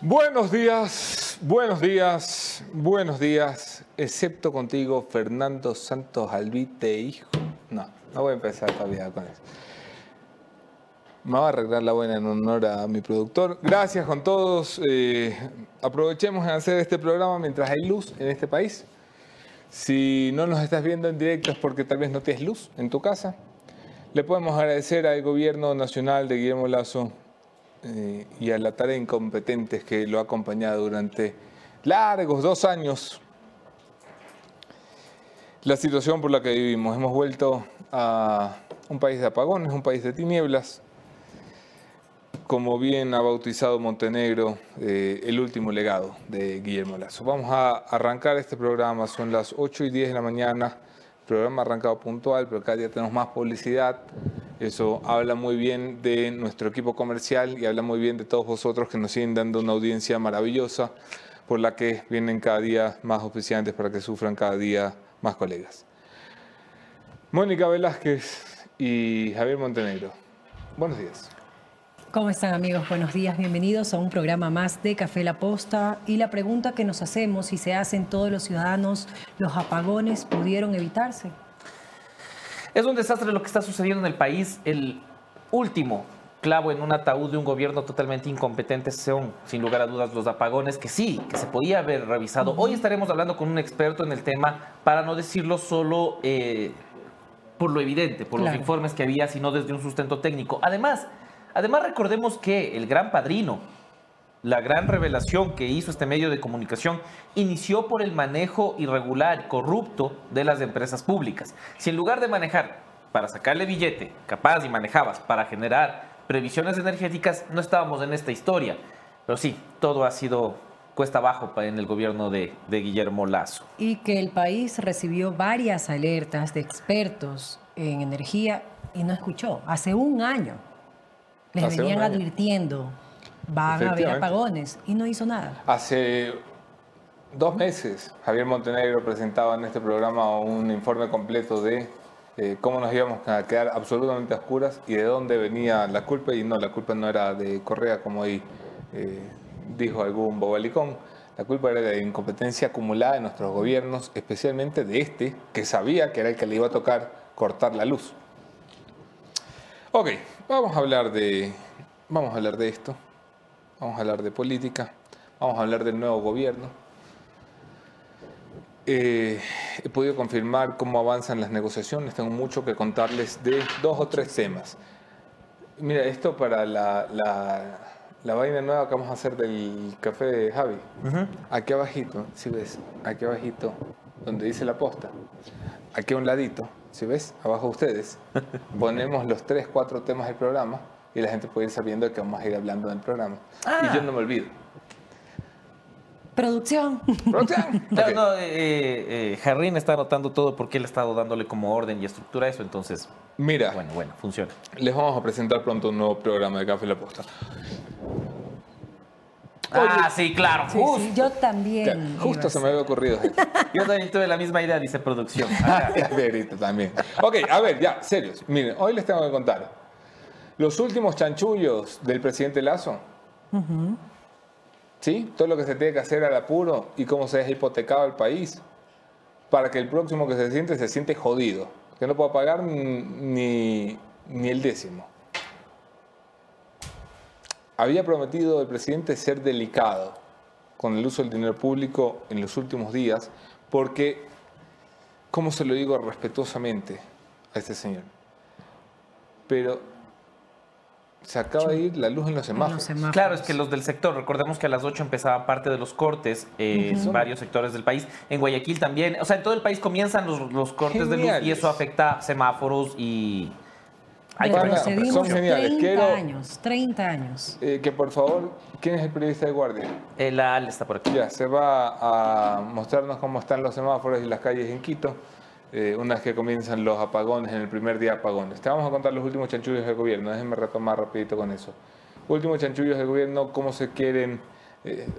Buenos días, excepto contigo, Fernando Santos Alvite, hijo. No voy a empezar todavía con eso. Me va a arreglar la buena en honor a mi productor. Gracias con todos. Aprovechemos en hacer este programa mientras hay luz en este país. Si no nos estás viendo en directo es porque tal vez no tienes luz en tu casa. Le podemos agradecer al gobierno nacional de Guillermo Lasso y a la tarea de incompetentes que lo ha acompañado durante largos 2 años. La situación por la que vivimos. Hemos vuelto a un país de apagones, un país de tinieblas. Como bien ha bautizado Montenegro, el último legado de Guillermo Lasso. Vamos a arrancar este programa. Son las 8:10 de la mañana. El programa ha arrancado puntual, pero cada día tenemos más publicidad. Eso habla muy bien de nuestro equipo comercial y habla muy bien de todos vosotros que nos siguen dando una audiencia maravillosa por la que vienen cada día más oficiantes para que sufran cada día más colegas. Mónica Velázquez y Javier Montenegro, buenos días. ¿Cómo están, amigos? Buenos días, bienvenidos a un programa más de Café La Posta. Y la pregunta que nos hacemos y se hacen todos los ciudadanos, ¿los apagones pudieron evitarse? Es un desastre lo que está sucediendo en el país. El último clavo en un ataúd de un gobierno totalmente incompetente son, sin lugar a dudas, los apagones, que sí, que se podía haber revisado. Hoy estaremos hablando con un experto en el tema, para no decirlo solo por lo evidente, por los informes que había, sino desde un sustento técnico. Además, recordemos que el gran padrino, la gran revelación que hizo este medio de comunicación, inició por el manejo irregular, corrupto de las empresas públicas. Si en lugar de manejar para sacarle billete, capaz y manejabas para generar previsiones energéticas, no estábamos en esta historia. Pero sí, todo ha sido cuesta abajo en el gobierno de Guillermo Lasso. Y que el país recibió varias alertas de expertos en energía y no escuchó. Hace un año les venían advirtiendo. Van a haber apagones y no hizo nada. Hace 2 meses Javier Montenegro presentaba en este programa un informe completo de cómo nos íbamos a quedar absolutamente a oscuras y de dónde venía la culpa. Y no, la culpa no era de Correa, como ahí dijo algún bobalicón. La culpa era de la incompetencia acumulada de nuestros gobiernos, especialmente de este, que sabía que era el que le iba a tocar cortar la luz. Ok, vamos a hablar de esto. Vamos a hablar de política, vamos a hablar del nuevo gobierno. He podido confirmar cómo avanzan las negociaciones, tengo mucho que contarles de 2 o 3 temas. Mira, esto para la vaina nueva que vamos a hacer del café de Javi. Aquí abajito, si ves, aquí abajito, donde dice La Posta, aquí a un ladito, si ves, abajo ustedes, ponemos los 3, 4 temas del programa. Y la gente puede ir sabiendo de que vamos a ir hablando del programa. Y yo no me olvido. Producción. Okay. Jarrín está anotando todo porque él ha estado dándole como orden y estructura a eso. Entonces, mira, bueno, funciona. Les vamos a presentar pronto un nuevo programa de Café La Posta. Sí, claro. Sí, yo también. Claro, justo se me había ocurrido. Yo también tuve la misma idea, dice producción. Verito también. Ok, a ver, ya, serios. Miren, hoy les tengo que contar los últimos chanchullos del presidente Lasso. ¿Sí? Todo lo que se tiene que hacer al apuro y cómo se deja hipotecado el país para que el próximo que se siente jodido, que no pueda pagar ni el décimo. Había prometido el presidente ser delicado con el uso del dinero público en los últimos días porque, ¿cómo se lo digo respetuosamente a este señor? Pero se acaba de ir la luz en los semáforos. Claro, es que los del sector, recordemos que a las 8 empezaba parte de los cortes en varios sectores del país. En Guayaquil también, o sea, en todo el país comienzan los cortes de luz y eso afecta semáforos y... Son geniales. 30 años. Que por favor, ¿quién es el periodista de guardia? La AL está por aquí. Ya, se va a mostrarnos cómo están los semáforos y las calles en Quito. Una vez que comienzan los apagones, en el primer día apagones. Te vamos a contar los últimos chanchullos del gobierno. Déjenme retomar rapidito con eso. Últimos chanchullos del gobierno, cómo se quieren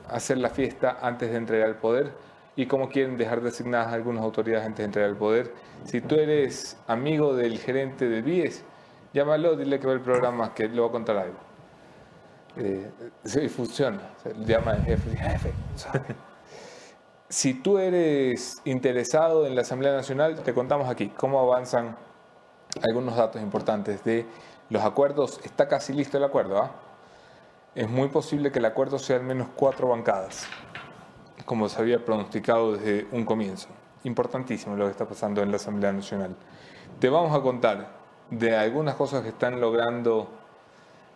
hacer la fiesta antes de entregar el poder y cómo quieren dejar designadas algunas autoridades antes de entregar el poder. Si tú eres amigo del gerente de BIES, llámalo, dile que ve el programa, que le va a contar algo. funciona, se le llama el jefe, ¿sabe? Si tú eres interesado en la Asamblea Nacional, te contamos aquí cómo avanzan algunos datos importantes de los acuerdos. Está casi listo el acuerdo, ¿ah? Es muy posible que el acuerdo sea al menos 4 bancadas, como se había pronosticado desde un comienzo. Importantísimo lo que está pasando en la Asamblea Nacional. Te vamos a contar de algunas cosas que están logrando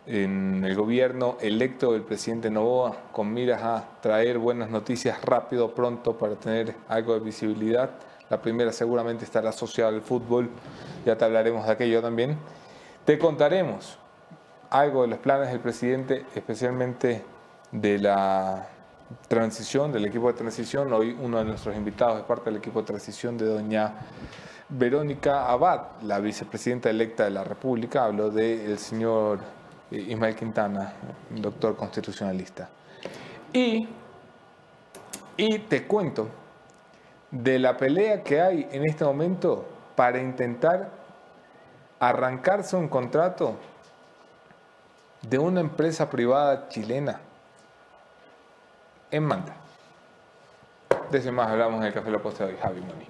en el gobierno electo del presidente Noboa, con miras a traer buenas noticias rápido, pronto, para tener algo de visibilidad. La primera seguramente estará asociada al fútbol, ya te hablaremos de aquello también. Te contaremos algo de los planes del presidente, especialmente de la transición, del equipo de transición. Hoy uno de nuestros invitados es parte del equipo de transición de doña Verónica Abad, la vicepresidenta electa de la República. Habló del señor Ismael Quintana, doctor constitucionalista. Y te cuento de la pelea que hay en este momento para intentar arrancarse un contrato de una empresa privada chilena en Manta. De eso más hablamos en el Café La Posta de hoy, Javi Moni.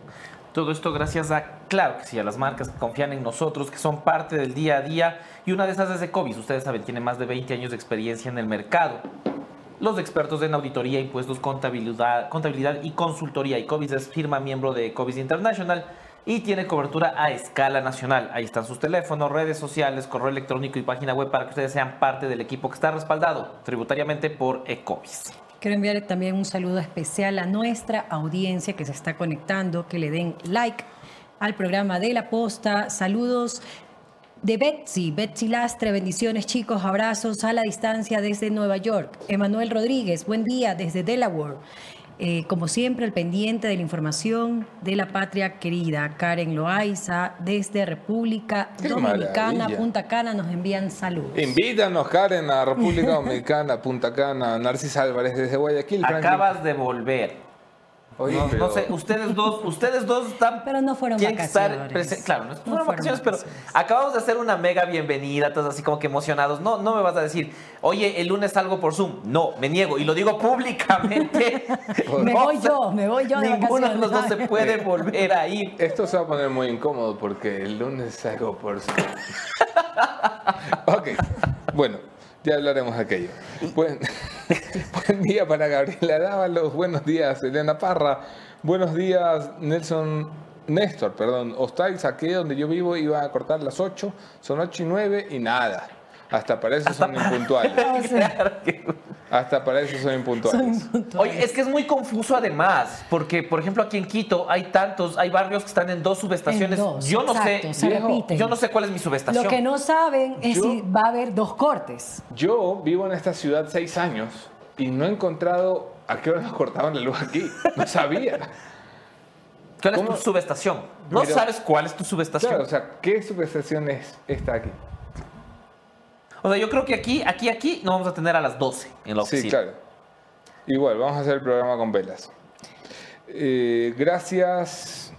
Todo esto gracias a, claro que sí, a las marcas que confían en nosotros, que son parte del día a día. Y una de esas es ECOVIS. Ustedes saben, tiene más de 20 años de experiencia en el mercado. Los expertos en auditoría, impuestos, contabilidad y consultoría. ECOVIS es firma miembro de ECOVIS International y tiene cobertura a escala nacional. Ahí están sus teléfonos, redes sociales, correo electrónico y página web para que ustedes sean parte del equipo que está respaldado tributariamente por ECOVIS. Quiero enviar también un saludo especial a nuestra audiencia que se está conectando, que le den like al programa de La Posta. Saludos de Betsy Lastre, bendiciones chicos, abrazos a la distancia desde Nueva York. Emanuel Rodríguez, buen día desde Delaware. Como siempre, al pendiente de la información de la patria querida. Karen Loaiza, desde República Dominicana, Punta Cana, nos envían saludos. Invítanos, Karen, a República Dominicana, Punta Cana. Narcisa Álvarez, desde Guayaquil. Acabas de volver. Oye, no, pero no sé, ustedes dos están... Pero no fueron vacaciones. Claro, no fueron vacaciones, pero acabamos de hacer una mega bienvenida, todos así como que emocionados. No, no me vas a decir, oye, el lunes salgo por Zoom. No, me niego, y lo digo públicamente. me voy yo de vacaciones. Ninguno de los dos se puede volver a ir. Esto se va a poner muy incómodo porque el lunes salgo por Zoom. Ok, bueno, ya hablaremos de aquello. Buen día para Gabriela Dávalos, buenos días Elena Parra, buenos días Néstor Hostales, aquí donde yo vivo iban a cortar las 8, son 8 y 9 y nada, hasta para eso son impuntuales. Hasta para eso son impuntuales. Oye, es que es muy confuso además, porque por ejemplo aquí en Quito hay barrios que están en 2 subestaciones. Yo no sé cuál es mi subestación. Lo que no saben es si va a haber 2 cortes. Yo vivo en esta ciudad 6 años y no he encontrado a qué hora nos cortaban la luz aquí. No sabía. ¿Cuál es tu subestación? Pero sabes cuál es tu subestación. Claro, o sea, ¿qué subestación es esta aquí? O sea, yo creo que aquí nos vamos a tener a las 12 en la oficina. Sí, claro. Igual, vamos a hacer el programa con velas. Gracias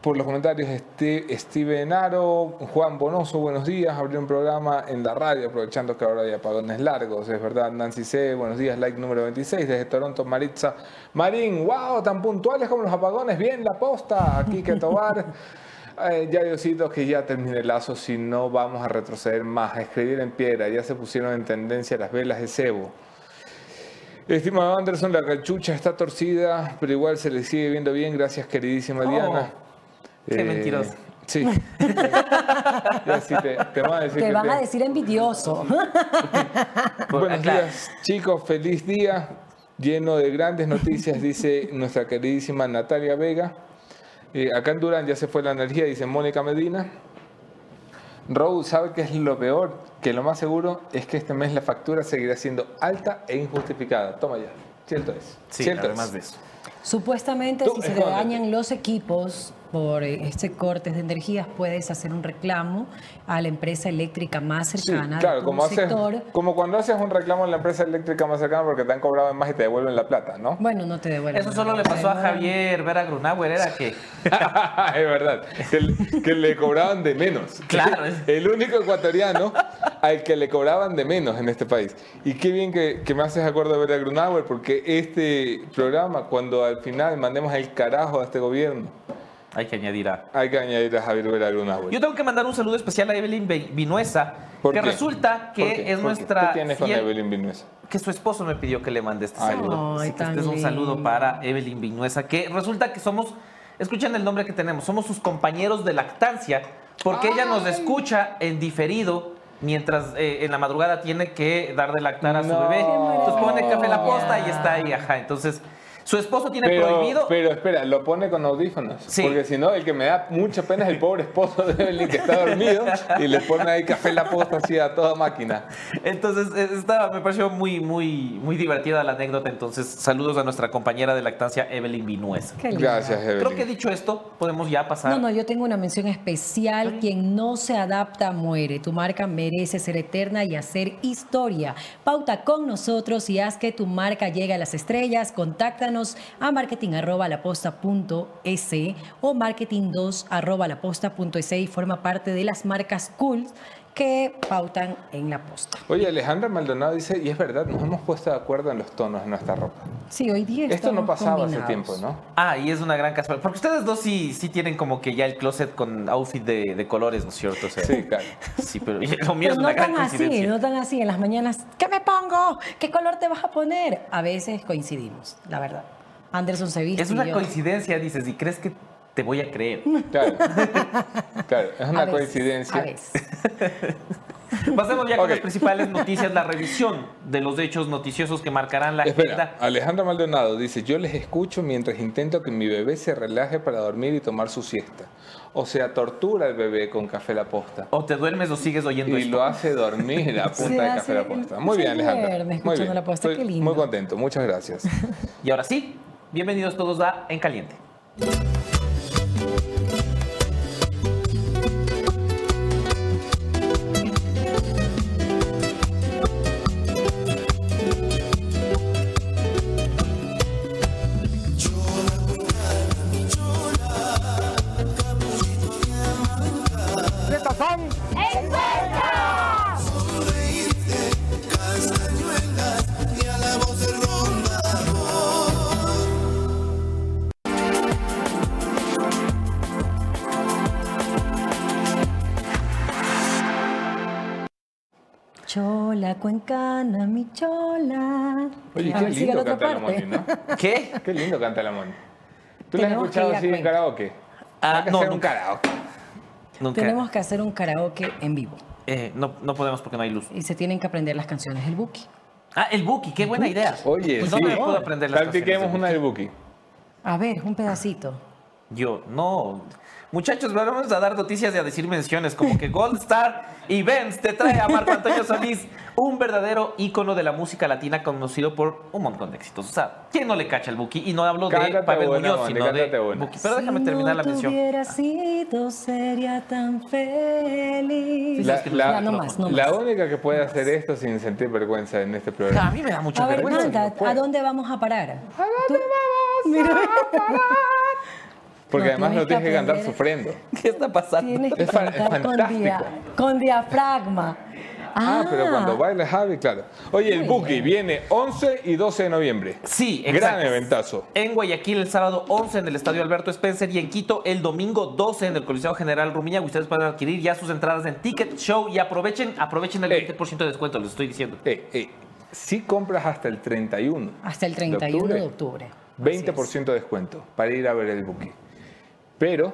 por los comentarios. Steven Aro, Juan Bonoso, buenos días. Abrí un programa en la radio, aprovechando que ahora hay apagones largos. Es verdad, Nancy C., buenos días. Like número 26 desde Toronto, Maritza Marín. ¡Wow! Tan puntuales como los apagones. Bien, La Posta. Aquí que Tobar. Ya Diosito, que ya termine el lazo, si no vamos a retroceder más. A escribir en piedra, ya se pusieron en tendencia las velas de cebo. Estimado Anderson, la cachucha está torcida, pero igual se le sigue viendo bien. Gracias, queridísima Diana. Qué mentiroso. Sí. te van a decir, envidioso. Buenos días, chicos. Feliz día. Lleno de grandes noticias, dice nuestra queridísima Natalia Vega. Acá en Durán ya se fue la energía, dice Mónica Medina. Rogue, ¿sabe qué es lo peor? Que lo más seguro es que este mes la factura seguirá siendo alta e injustificada. Toma ya, cierto es. Sí, cierto además es. De eso. Supuestamente si se dañan los equipos por cortes de energías, puedes hacer un reclamo a la empresa eléctrica más cercana. Sí, claro, como cuando haces un reclamo a la empresa eléctrica más cercana porque te han cobrado más y te devuelven la plata, ¿no? Bueno, no te devuelven. Eso solo le pasó a Javier Vera Grunauer, era que... Es verdad, que le cobraban de menos. Claro. El único ecuatoriano al que le cobraban de menos en este país. Y qué bien que me haces acuerdo de Vera Grunauer, porque este programa, cuando al final mandemos el carajo a este gobierno, Hay que añadir a Javier Vera Grunauer. Yo tengo que mandar un saludo especial a Evelyn Vinuesa, que resulta que es nuestra... ¿Qué tienes con Evelyn Vinuesa? Que su esposo me pidió que le mande este saludo. Así que este es un saludo para Evelyn Vinuesa, que resulta que somos... Escuchen el nombre que tenemos. Somos sus compañeros de lactancia, porque ella nos escucha en diferido mientras en la madrugada tiene que dar de lactar a su bebé. Entonces pone Café La Posta y está ahí, entonces... Su esposo tiene prohibido... Pero espera, lo pone con audífonos. Sí. Porque si no, el que me da mucha pena es el pobre esposo de Evelyn, que está dormido y le pone ahí Café La Posta así a toda máquina. Entonces, me pareció muy divertida la anécdota. Entonces, saludos a nuestra compañera de lactancia, Evelyn Vinuesa. Gracias, Evelyn. Creo que dicho esto, podemos ya pasar... No, yo tengo una mención especial. Quien no se adapta, muere. Tu marca merece ser eterna y hacer historia. Pauta con nosotros y haz que tu marca llegue a las estrellas. Contacta a marketing@laposta.es o marketing2@laposta.es y forma parte de las marcas cool que pautan en La Posta. Oye, Alejandra Maldonado dice, y es verdad, nos hemos puesto de acuerdo en los tonos de nuestra ropa. Sí, hoy día esto no pasaba combinados. Hace tiempo, ¿no? Y es una gran casualidad, porque ustedes dos sí tienen como que ya el closet con outfit de colores, ¿no es cierto? O sea, sí, claro. Sí, pero lo mío es una gran coincidencia. No tan así, en las mañanas, ¿qué me pongo? ¿Qué color te vas a poner? A veces coincidimos, la verdad. Anderson se viste. Es una coincidencia, dices, y crees que te voy a creer. Claro, es una coincidencia. A veces. Pasemos ya con las principales noticias, la revisión de los hechos noticiosos que marcarán la agenda. Alejandra Maldonado dice, yo les escucho mientras intento que mi bebé se relaje para dormir y tomar su siesta. O sea, tortura al bebé con Café La Posta. O te duermes o sigues oyendo esto. Y lo hace dormir a punta de Café La Posta. Muy bien, Alejandra. Muy bien. La Posta, qué lindo. Muy contento, muchas gracias. Y ahora sí, bienvenidos todos a En Caliente. Chola, cuencana, mi chola. Oye, qué lindo canta la Moni, ¿no? ¿Qué? Qué lindo canta la Moni. ¿Tú la has escuchado así en karaoke? No, nunca. Tenemos que hacer un karaoke en vivo. No podemos porque no hay luz. Y se tienen que aprender las canciones del Buki. El Buki, qué buena idea. Oye, sí. ¿Dónde puedo aprender las canciones? Practiquemos una del Buki. A ver, un pedacito. Muchachos, vamos a dar noticias y a decir menciones como que Gold Star Events te trae a Marco Antonio Solís, un verdadero ícono de la música latina conocido por un montón de éxitos. O sea, ¿quién no le cacha el Buki? Y no hablo de Pavel Muñoz, sino de Buki. Pero déjame terminar la mención. Si no hubiera sido, sería tan feliz. La única que puede hacer esto sin sentir vergüenza en este programa. A mí me da mucha vergüenza. ¿A dónde vamos a parar? ¿A dónde vamos a parar? Porque además lo tienes que cantar sufriendo. ¿Qué está pasando? Tienes que cantar con diafragma. Pero cuando baila Javi, claro. Oye, el Buki viene 11 y 12 de noviembre. Sí, exacto. Gran eventazo. En Guayaquil el sábado 11 en el Estadio Alberto Spencer y en Quito el domingo 12 en el Coliseo General Rumiñahui. Ustedes pueden adquirir ya sus entradas en Ticket Show y aprovechen el 20% de descuento, les estoy diciendo. Si compras hasta el 31. Hasta el 31 de octubre. 20% de descuento para ir a ver el Buki. Pero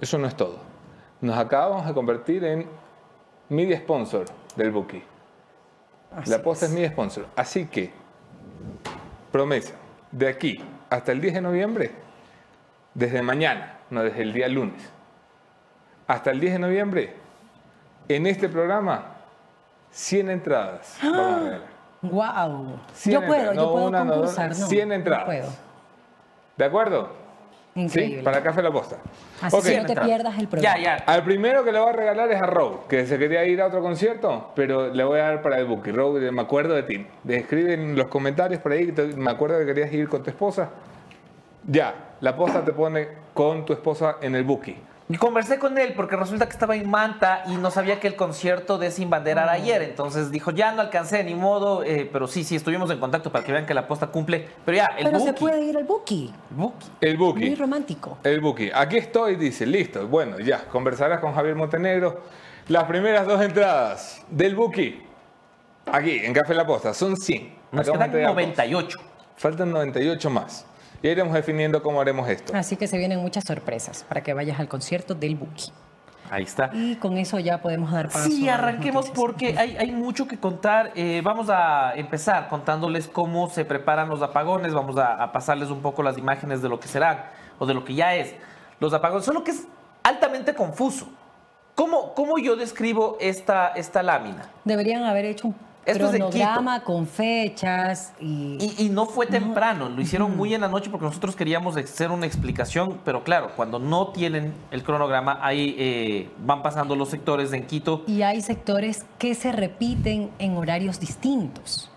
eso no es todo. Nos acabamos de convertir en media sponsor del Buki. La Posta es media sponsor. Así que, promesa, de aquí hasta el 10 de noviembre, desde mañana, no desde el día lunes, hasta el 10 de noviembre, en este programa, 100 entradas. Vamos a regalar. ¡Wow! Yo puedo concursar. 100 entradas. ¿De acuerdo? Increíble. Sí, para Café La Posta. Así que no te pierdas el programa. Al primero que le voy a regalar es a Rogue, que se quería ir a otro concierto, pero le voy a dar para el Buki. Rogue, me acuerdo de ti. Escribe en los comentarios por ahí, me acuerdo que querías ir con tu esposa. La Posta te pone con tu esposa en el Buki. Conversé con él porque resulta que estaba en Manta y no sabía que el concierto de Sin Bandera era ayer. Entonces dijo, ya no alcancé, ni modo, pero sí, estuvimos en contacto para que vean que la posta cumple. Pero ya, el Buki. Pero se puede ir al Buki. El Buki. Muy romántico. El Buki. Aquí estoy, dice, listo. Bueno, ya, conversarás con Javier Montenegro. Las primeras dos entradas del Buki, aquí, en Café La Posta, son 100. Nos quedan 98. Faltan 98 más. Y iremos definiendo cómo haremos esto. Así que se vienen muchas sorpresas para que vayas al concierto del Buki. Ahí está. Y con eso ya podemos dar paso. Sí, arranquemos porque hay mucho que contar. Vamos a empezar contándoles cómo se preparan los apagones. Vamos a pasarles un poco las imágenes de lo que serán o de lo que ya es los apagones. Solo que es altamente confuso. ¿Cómo yo describo esta lámina? Deberían haber hecho un cronograma con fechas y no fue temprano, lo hicieron muy en la noche porque nosotros queríamos hacer una explicación, pero claro, cuando no tienen el cronograma, ahí van pasando los sectores en Quito. Y hay sectores que se repiten en horarios distintos,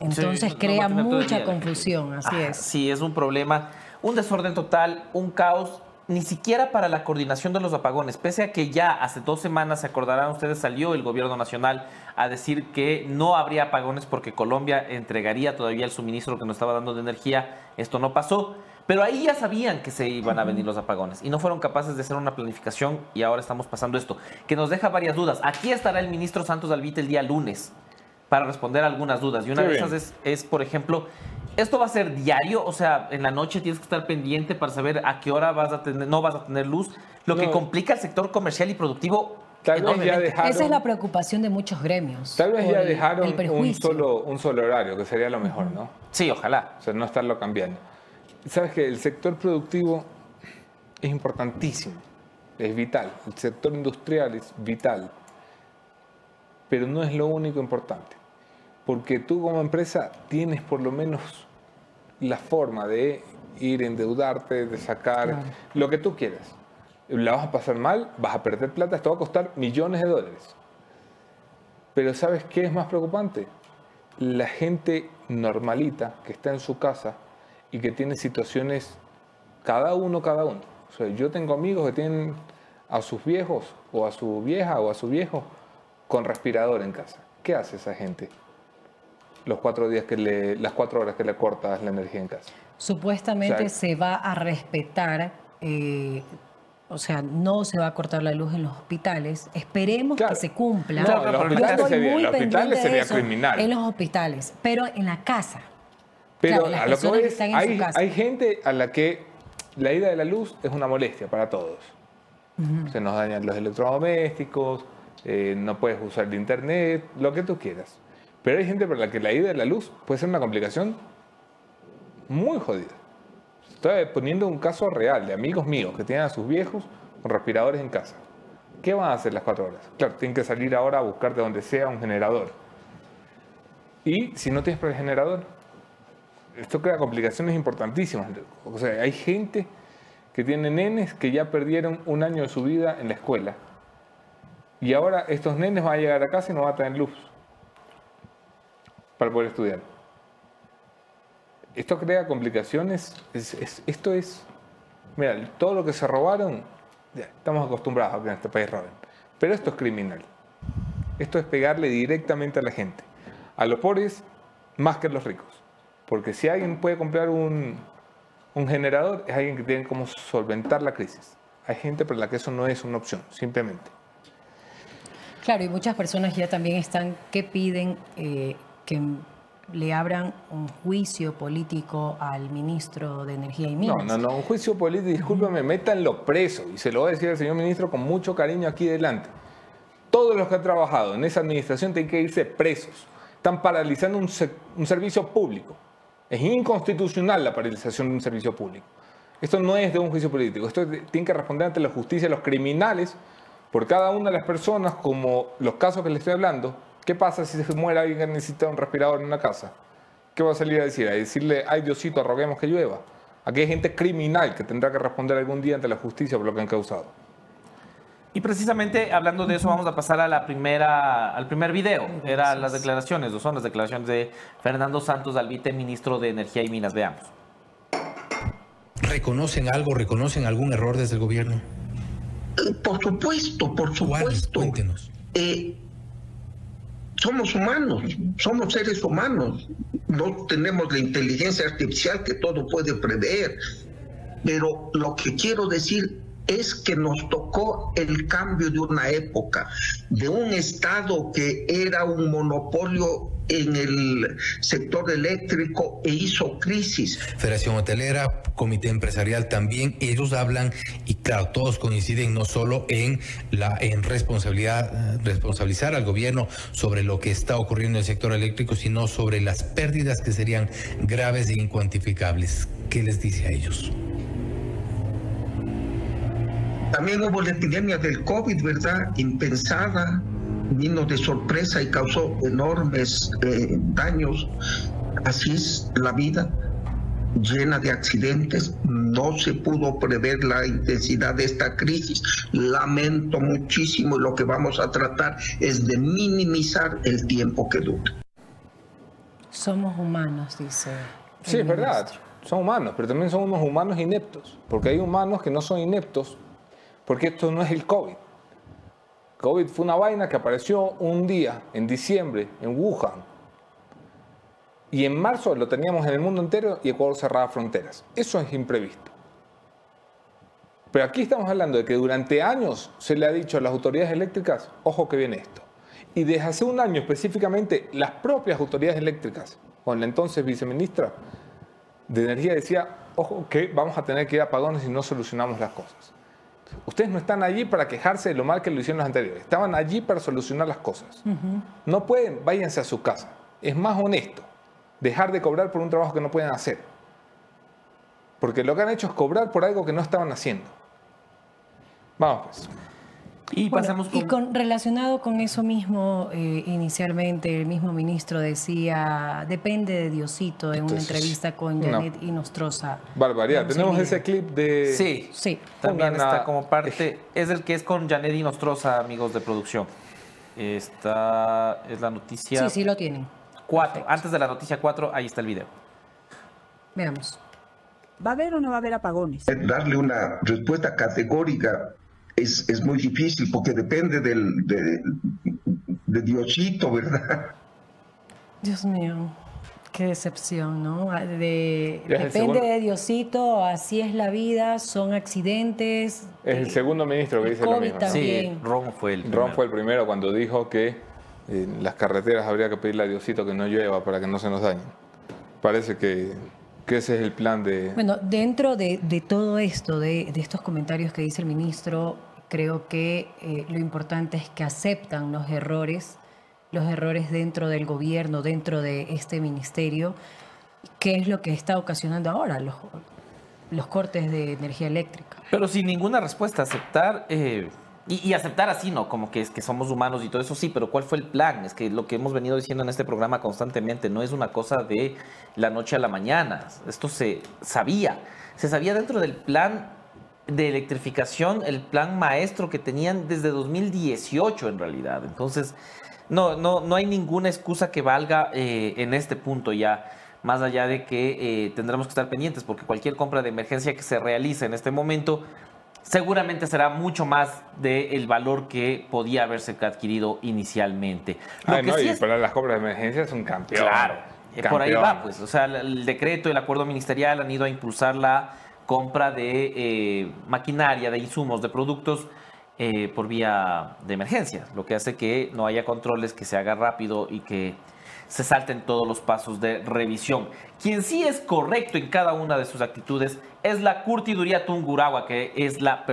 entonces sí, crea mucha confusión, así es. Sí, es un problema, un desorden total, un caos. Ni siquiera para la coordinación de los apagones, pese a que ya hace 2 semanas, se acordarán ustedes, salió el gobierno nacional a decir que no habría apagones porque Colombia entregaría todavía el suministro que nos estaba dando de energía. Esto no pasó, pero ahí ya sabían que se iban a venir los apagones y no fueron capaces de hacer una planificación y ahora estamos pasando esto, que nos deja varias dudas. Aquí estará el ministro Santos Alvite el día lunes para responder algunas dudas y una de esas es, por ejemplo... ¿Esto va a ser diario? O sea, en la noche tienes que estar pendiente para saber a qué hora no vas a tener luz, lo que complica el sector comercial y productivo. Tal vez ya dejaron, esa es la preocupación de muchos gremios. Tal vez ya dejaron un solo horario, que sería lo mejor, ¿no? Sí, ojalá. O sea, no estarlo cambiando. Sabes que el sector productivo es importantísimo, es vital. El sector industrial es vital, pero no es lo único importante. Porque tú como empresa tienes por lo menos la forma de ir a endeudarte, de sacar lo que tú quieras. La vas a pasar mal, vas a perder plata, esto va a costar millones de dólares. Pero ¿sabes qué es más preocupante? La gente normalita que está en su casa y que tiene situaciones cada uno. O sea, yo tengo amigos que tienen a sus viejos o a su vieja o a su viejo con respirador en casa. ¿Qué hace esa gente? Las 4 horas que le cortas la energía en casa. Supuestamente, o sea, se va a respetar, o sea, no se va a cortar la luz en los hospitales. Esperemos que se cumpla. No, en los hospitales sería criminal. En los hospitales, pero en la casa. Pero claro, a lo que voy es, hay gente a la que la ida de la luz es una molestia para todos. Se nos dañan los electrodomésticos, no puedes usar el internet, lo que tú quieras. Pero hay gente para la que la ida de la luz puede ser una complicación muy jodida. Estoy poniendo un caso real de amigos míos que tienen a sus viejos con respiradores en casa. ¿Qué van a hacer las 4 horas? Claro, tienen que salir ahora a buscar de donde sea un generador. Y si no tienes para el generador, esto crea complicaciones importantísimas. O sea, hay gente que tiene nenes que ya perdieron un año de su vida en la escuela. Y ahora estos nenes van a llegar a casa y no van a tener luz para poder estudiar. Esto crea complicaciones. Mira, todo lo que se robaron, ya, estamos acostumbrados a que en este país roben. Pero esto es criminal. Esto es pegarle directamente a la gente. A los pobres más que a los ricos. Porque si alguien puede comprar un generador, es alguien que tiene cómo solventar la crisis. Hay gente para la que eso no es una opción, simplemente. Claro, y muchas personas ya también están que piden... que le abran un juicio político al ministro de Energía y Minas. No, un juicio político, discúlpeme, métanlo preso. Y se lo voy a decir al señor ministro con mucho cariño aquí delante. Todos los que han trabajado en esa administración tienen que irse presos. Están paralizando un servicio público. Es inconstitucional la paralización de un servicio público. Esto no es de un juicio político. Esto tiene que responder ante la justicia los criminales por cada una de las personas, como los casos que les estoy hablando. ¿Qué pasa si se muere alguien que necesita un respirador en una casa? ¿Qué va a salir a decir? A decirle, ay Diosito, roguemos que llueva. Aquí hay gente criminal que tendrá que responder algún día ante la justicia por lo que han causado. Y precisamente hablando de eso vamos a pasar a al primer video. Eran las declaraciones, o son las declaraciones de Fernando Santos Alvite, ministro de Energía y Minas. Veamos. ¿Reconocen algo? ¿Reconocen algún error desde el gobierno? Por supuesto. Cuéntenos. Somos humanos, somos seres humanos, no tenemos la inteligencia artificial que todo puede prever, pero lo que quiero decir es que nos tocó el cambio de una época, de un Estado que era un monopolio en el sector eléctrico e hizo crisis. Federación Hotelera, Comité Empresarial también, ellos hablan y claro, todos coinciden no solo en responsabilizar al gobierno sobre lo que está ocurriendo en el sector eléctrico, sino sobre las pérdidas que serían graves e incuantificables. ¿Qué les dice a ellos? También hubo la epidemia del COVID, ¿verdad? Impensada, vino de sorpresa y causó enormes daños. Así es la vida, llena de accidentes. No se pudo prever la intensidad de esta crisis. Lamento muchísimo y lo que vamos a tratar es de minimizar el tiempo que dure. Somos humanos, dice. Sí, es verdad, son humanos, pero también son unos humanos ineptos, porque hay humanos que no son ineptos, porque esto no es el COVID. COVID fue una vaina que apareció un día, en diciembre, en Wuhan. Y en marzo lo teníamos en el mundo entero y Ecuador cerraba fronteras. Eso es imprevisto. Pero aquí estamos hablando de que durante años se le ha dicho a las autoridades eléctricas, ojo que viene esto. Y desde hace un año específicamente, las propias autoridades eléctricas, con la entonces viceministra de Energía, decía, ojo que vamos a tener que ir a apagones si no solucionamos las cosas. Ustedes no están allí para quejarse de lo mal que lo hicieron los anteriores. Estaban allí para solucionar las cosas. No pueden, váyanse a su casa. Es más honesto dejar de cobrar por un trabajo que no pueden hacer. Porque lo que han hecho es cobrar por algo que no estaban haciendo. Vamos pues. Y, bueno, pasamos con... relacionado con eso mismo, inicialmente el mismo ministro decía, depende de Diosito, en una entrevista con Janet Inostroza. Barbaridad, tenemos ese clip de... Sí, también está como parte, es el que es con Janet Inostroza, amigos de producción. Esta es la noticia... Sí, lo tienen. 4, perfecto. Antes de la noticia 4, ahí está el video. Veamos. ¿Va a haber o no va a haber apagones? Darle una respuesta categórica es muy difícil porque depende de Diosito, ¿verdad? Dios mío, qué decepción, ¿no? Depende de Diosito, así es la vida, son accidentes. Es el segundo ministro que dice lo mismo. Sí, Ron fue el primero. Ron fue el primero cuando dijo que en las carreteras habría que pedirle a Diosito que no llueva para que no se nos dañen. Parece que ese es el plan de... Bueno, dentro de todo esto, de estos comentarios que dice el ministro, creo que lo importante es que aceptan los errores dentro del gobierno, dentro de este ministerio, que es lo que está ocasionando ahora los cortes de energía eléctrica. Pero sin ninguna respuesta, aceptar... Y aceptar así, ¿no? Como que es que somos humanos y todo eso, sí, pero ¿cuál fue el plan? Es que lo que hemos venido diciendo en este programa constantemente no es una cosa de la noche a la mañana. Esto se sabía dentro del plan de electrificación, el plan maestro que tenían desde 2018 en realidad. Entonces, no hay ninguna excusa que valga en este punto ya. Más allá de que tendremos que estar pendientes porque cualquier compra de emergencia que se realice en este momento... seguramente será mucho más del valor que podía haberse adquirido inicialmente. Pero las compras de emergencia es un campeón. Claro, campeón. Por ahí va, pues. O sea, el decreto y el acuerdo ministerial han ido a impulsar la compra de maquinaria, de insumos, de productos por vía de emergencia, lo que hace que no haya controles, que se haga rápido y que se salten todos los pasos de revisión. Quien sí es correcto en cada una de sus actitudes es la Curtiduría Tungurahua, que es la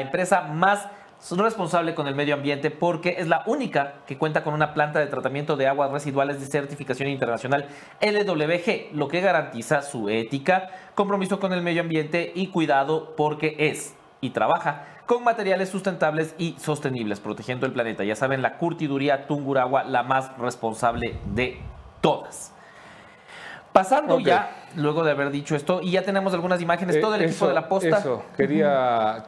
empresa más responsable con el medio ambiente porque es la única que cuenta con una planta de tratamiento de aguas residuales de certificación internacional LWG, lo que garantiza su ética, compromiso con el medio ambiente y cuidado porque es y trabaja con materiales sustentables y sostenibles, protegiendo el planeta. Ya saben, la Curtiduría Tungurahua, la más responsable de todas. Pasando ya, luego de haber dicho esto, y ya tenemos algunas imágenes, todo el equipo de La Posta. Eso, quería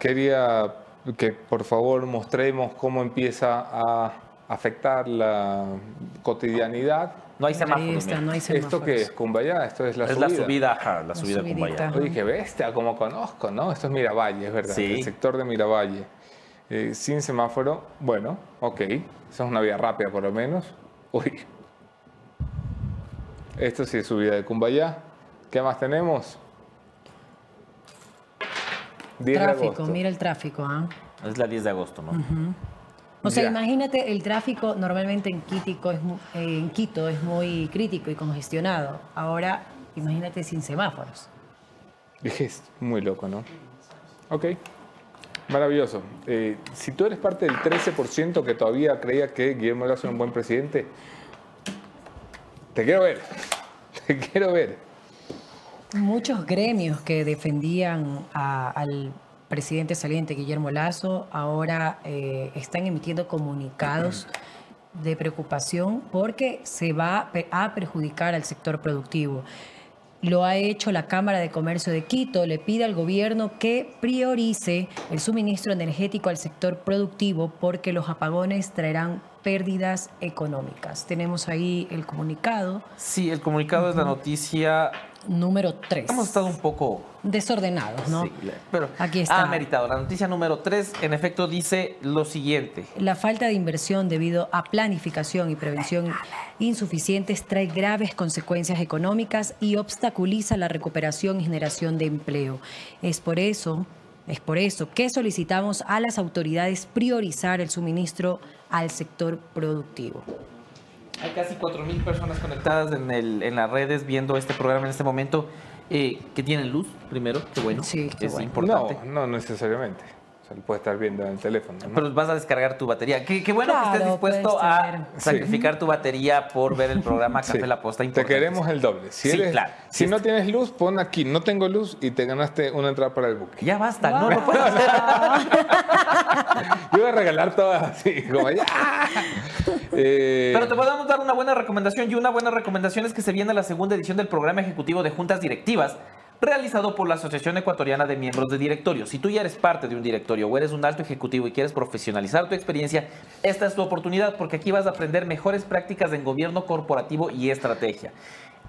que por favor mostremos cómo empieza a afectar la cotidianidad. No hay semáforos. ¿Esto qué es? Cumbayá, esto es la subida. Es la subida de Cumbayá. Oye, qué bestia, como conozco, ¿no? Esto es Miravalle, es verdad, el sector de Miravalle. sin semáforo, bueno, ok, esa es una vía rápida por lo menos. Uy, esto sí es subida de Cumbayá. ¿Qué más tenemos? 10 tráfico, de agosto. Mira el tráfico. Es la 10 de agosto, ¿no? O sea, imagínate, el tráfico normalmente en Quito es muy crítico y congestionado. Ahora, imagínate sin semáforos. Es muy loco, ¿no? Ok, maravilloso. Si tú eres parte del 13% que todavía creía que Guillermo Lasso era un buen presidente, te quiero ver, te quiero ver. Muchos gremios que defendían al presidente saliente Guillermo Lasso ahora están emitiendo comunicados de preocupación porque se va a perjudicar al sector productivo. Lo ha hecho la Cámara de Comercio de Quito, le pide al gobierno que priorice el suministro energético al sector productivo porque los apagones traerán pérdidas económicas. Tenemos ahí el comunicado. Sí, el comunicado es la noticia número 3. Hemos estado un poco desordenados, ¿no? Sí, pero aquí está. Ha meritado. La noticia número 3, en efecto, dice lo siguiente. La falta de inversión debido a planificación y prevención insuficientes trae graves consecuencias económicas y obstaculiza la recuperación y generación de empleo. Es por eso que solicitamos a las autoridades priorizar el suministro al sector productivo. Hay casi 4.000 personas conectadas en las redes viendo este programa en este momento que tienen luz, primero, que bueno, sí, es bueno. Importante. No, no necesariamente. O sea, lo puedes estar viendo en el teléfono, ¿no? Pero vas a descargar tu batería. Qué bueno, claro, que estés dispuesto a sacrificar tu batería por ver el programa Café La Posta. Te queremos el doble. Si no tienes luz, pon aquí, no tengo luz, y te ganaste una entrada para el buque. Ya basta, wow. No lo puedes hacer. Yo voy a regalar todas así, como ya. Pero te podemos dar una buena recomendación, y una buena recomendación es que se viene la segunda edición del programa ejecutivo de juntas directivas realizado por la Asociación Ecuatoriana de Miembros de Directorio. Si tú ya eres parte de un directorio o eres un alto ejecutivo y quieres profesionalizar tu experiencia, esta es tu oportunidad, porque aquí vas a aprender mejores prácticas en gobierno corporativo y estrategia.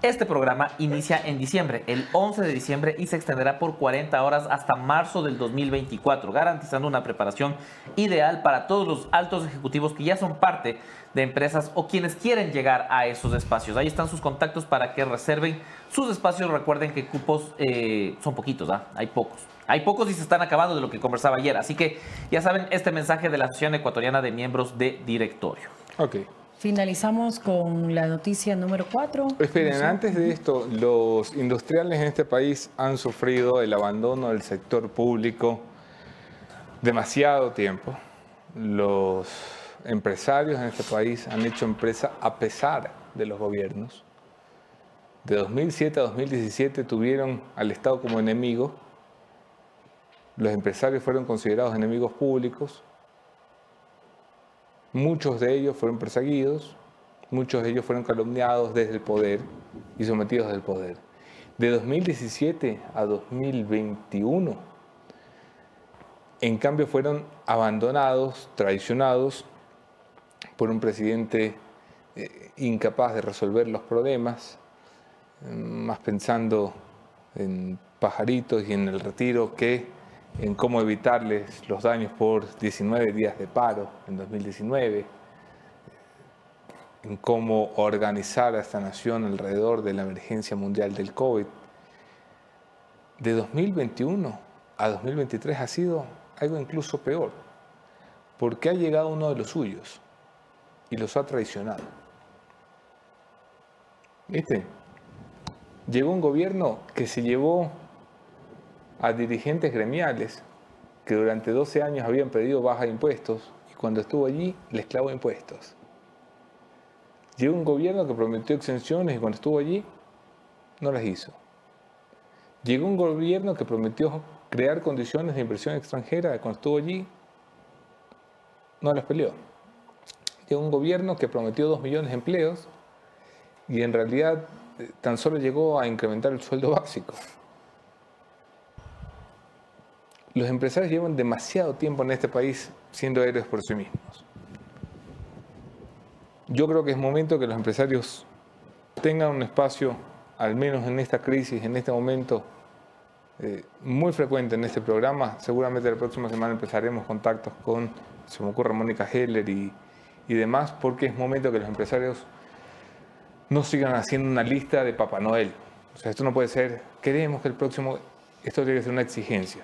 Este programa inicia en diciembre, el 11 de diciembre, y se extenderá por 40 horas hasta marzo del 2024, garantizando una preparación ideal para todos los altos ejecutivos que ya son parte de empresas o quienes quieren llegar a esos espacios. Ahí están sus contactos para que reserven sus espacios. Recuerden que cupos son poquitos, hay pocos. Hay pocos y se están acabando, de lo que conversaba ayer. Así que ya saben, este mensaje de la Asociación Ecuatoriana de Miembros de Directorio. Ok. Finalizamos con la noticia número 4. Esperen, antes de esto, los industriales en este país han sufrido el abandono del sector público demasiado tiempo. Los empresarios en este país han hecho empresa a pesar de los gobiernos. De 2007 a 2017 tuvieron al Estado como enemigo. Los empresarios fueron considerados enemigos públicos. Muchos de ellos fueron perseguidos, muchos de ellos fueron calumniados desde el poder y sometidos del poder. De 2017 a 2021, en cambio, fueron abandonados, traicionados por un presidente incapaz de resolver los problemas, más pensando en pajaritos y en el retiro que en cómo evitarles los daños por 19 días de paro en 2019, en cómo organizar a esta nación alrededor de la emergencia mundial del COVID. De 2021 a 2023 ha sido algo incluso peor, porque ha llegado uno de los suyos y los ha traicionado. ¿Viste? Llegó un gobierno que se llevó a dirigentes gremiales que durante 12 años habían pedido baja de impuestos, y cuando estuvo allí les clavó impuestos. Llegó un gobierno que prometió exenciones, y cuando estuvo allí no las hizo. Llegó un gobierno que prometió crear condiciones de inversión extranjera, y cuando estuvo allí no las peleó. Llegó un gobierno que prometió 2 millones de empleos y en realidad tan solo llegó a incrementar el sueldo básico. Los empresarios llevan demasiado tiempo en este país siendo héroes por sí mismos. Yo creo que es momento que los empresarios tengan un espacio, al menos en esta crisis, en este momento, muy frecuente en este programa. Seguramente la próxima semana empezaremos contactos con, se me ocurre, Mónica Heller y demás, porque es momento que los empresarios no sigan haciendo una lista de Papá Noel. O sea, esto no puede ser, queremos que el próximo, esto tiene que ser una exigencia.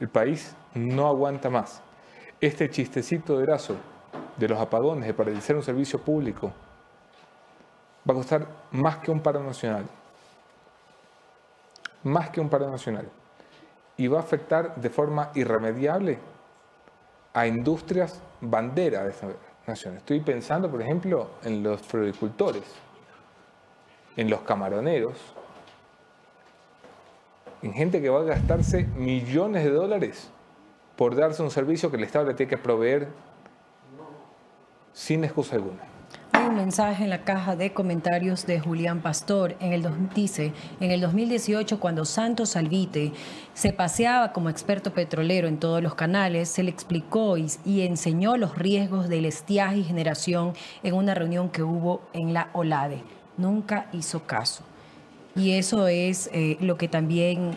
El país no aguanta más. Este chistecito de Lasso, de los apagones, de paralizar un servicio público, va a costar más que un paro nacional. Más que un paro nacional. Y va a afectar de forma irremediable a industrias bandera de esta nación. Estoy pensando, por ejemplo, en los floricultores, en los camaroneros, en gente que va a gastarse millones de dólares por darse un servicio que el Estado le tiene que proveer sin excusa alguna. Hay un mensaje en la caja de comentarios de Julián Pastor. Dice, en el 2018, cuando Santos Alvite se paseaba como experto petrolero en todos los canales, se le explicó y enseñó los riesgos del estiaje y generación en una reunión que hubo en la OLADE. Nunca hizo caso. Y eso es lo que también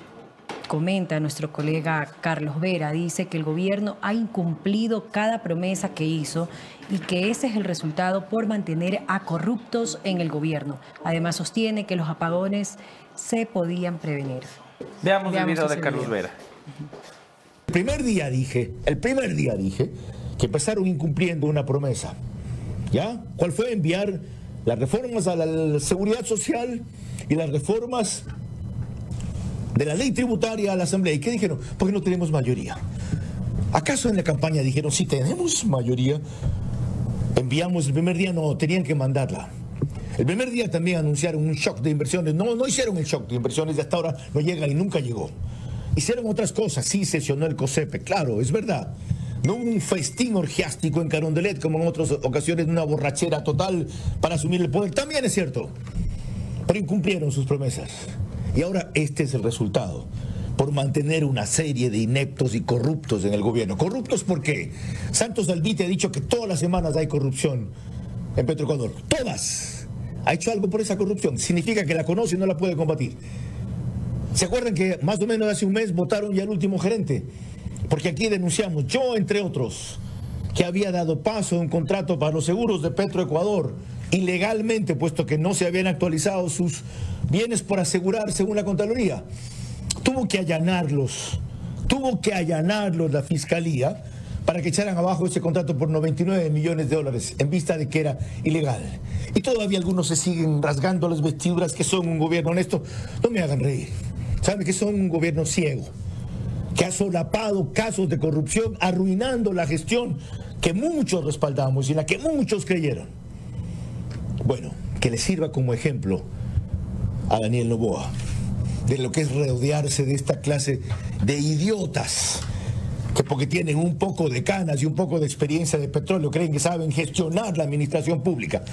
comenta nuestro colega Carlos Vera. Dice que el gobierno ha incumplido cada promesa que hizo y que ese es el resultado por mantener a corruptos en el gobierno. Además sostiene que los apagones se podían prevenir. Veamos el video de Carlos Vera. El primer día dije que empezaron incumpliendo una promesa. ¿Ya? ¿Cuál fue? Enviar las reformas a la seguridad social y las reformas de la ley tributaria a la Asamblea. ¿Y qué dijeron? Porque no tenemos mayoría. ¿Acaso en la campaña dijeron, si tenemos mayoría, enviamos el primer día? No, tenían que mandarla. El primer día también anunciaron un shock de inversiones. No, no hicieron el shock de inversiones, de hasta ahora no llega y nunca llegó. Hicieron otras cosas, sí sesionó el COSEPE, claro, es verdad. No hubo un festín orgiástico en Carondelet, como en otras ocasiones, una borrachera total para asumir el poder. También es cierto, pero incumplieron sus promesas. Y ahora este es el resultado, por mantener una serie de ineptos y corruptos en el gobierno. ¿Corruptos por qué? Santos Alvite ha dicho que todas las semanas hay corrupción en Petroecuador. ¡Todas! Ha hecho algo por esa corrupción. Significa que la conoce y no la puede combatir. ¿Se acuerdan que más o menos hace un mes votaron ya al último gerente? Porque aquí denunciamos, yo entre otros, que había dado paso a un contrato para los seguros de Petroecuador ilegalmente, puesto que no se habían actualizado sus bienes por asegurar según la Contraloría. Tuvo que allanarlos la Fiscalía para que echaran abajo ese contrato por 99 millones de dólares en vista de que era ilegal. Y todavía algunos se siguen rasgando las vestiduras que son un gobierno honesto. No me hagan reír. Saben que son un gobierno ciego, que ha solapado casos de corrupción, arruinando la gestión que muchos respaldamos y en la que muchos creyeron. Bueno, que le sirva como ejemplo a Daniel Noboa de lo que es rodearse de esta clase de idiotas que, porque tienen un poco de canas y un poco de experiencia de petróleo, creen que saben gestionar la administración pública,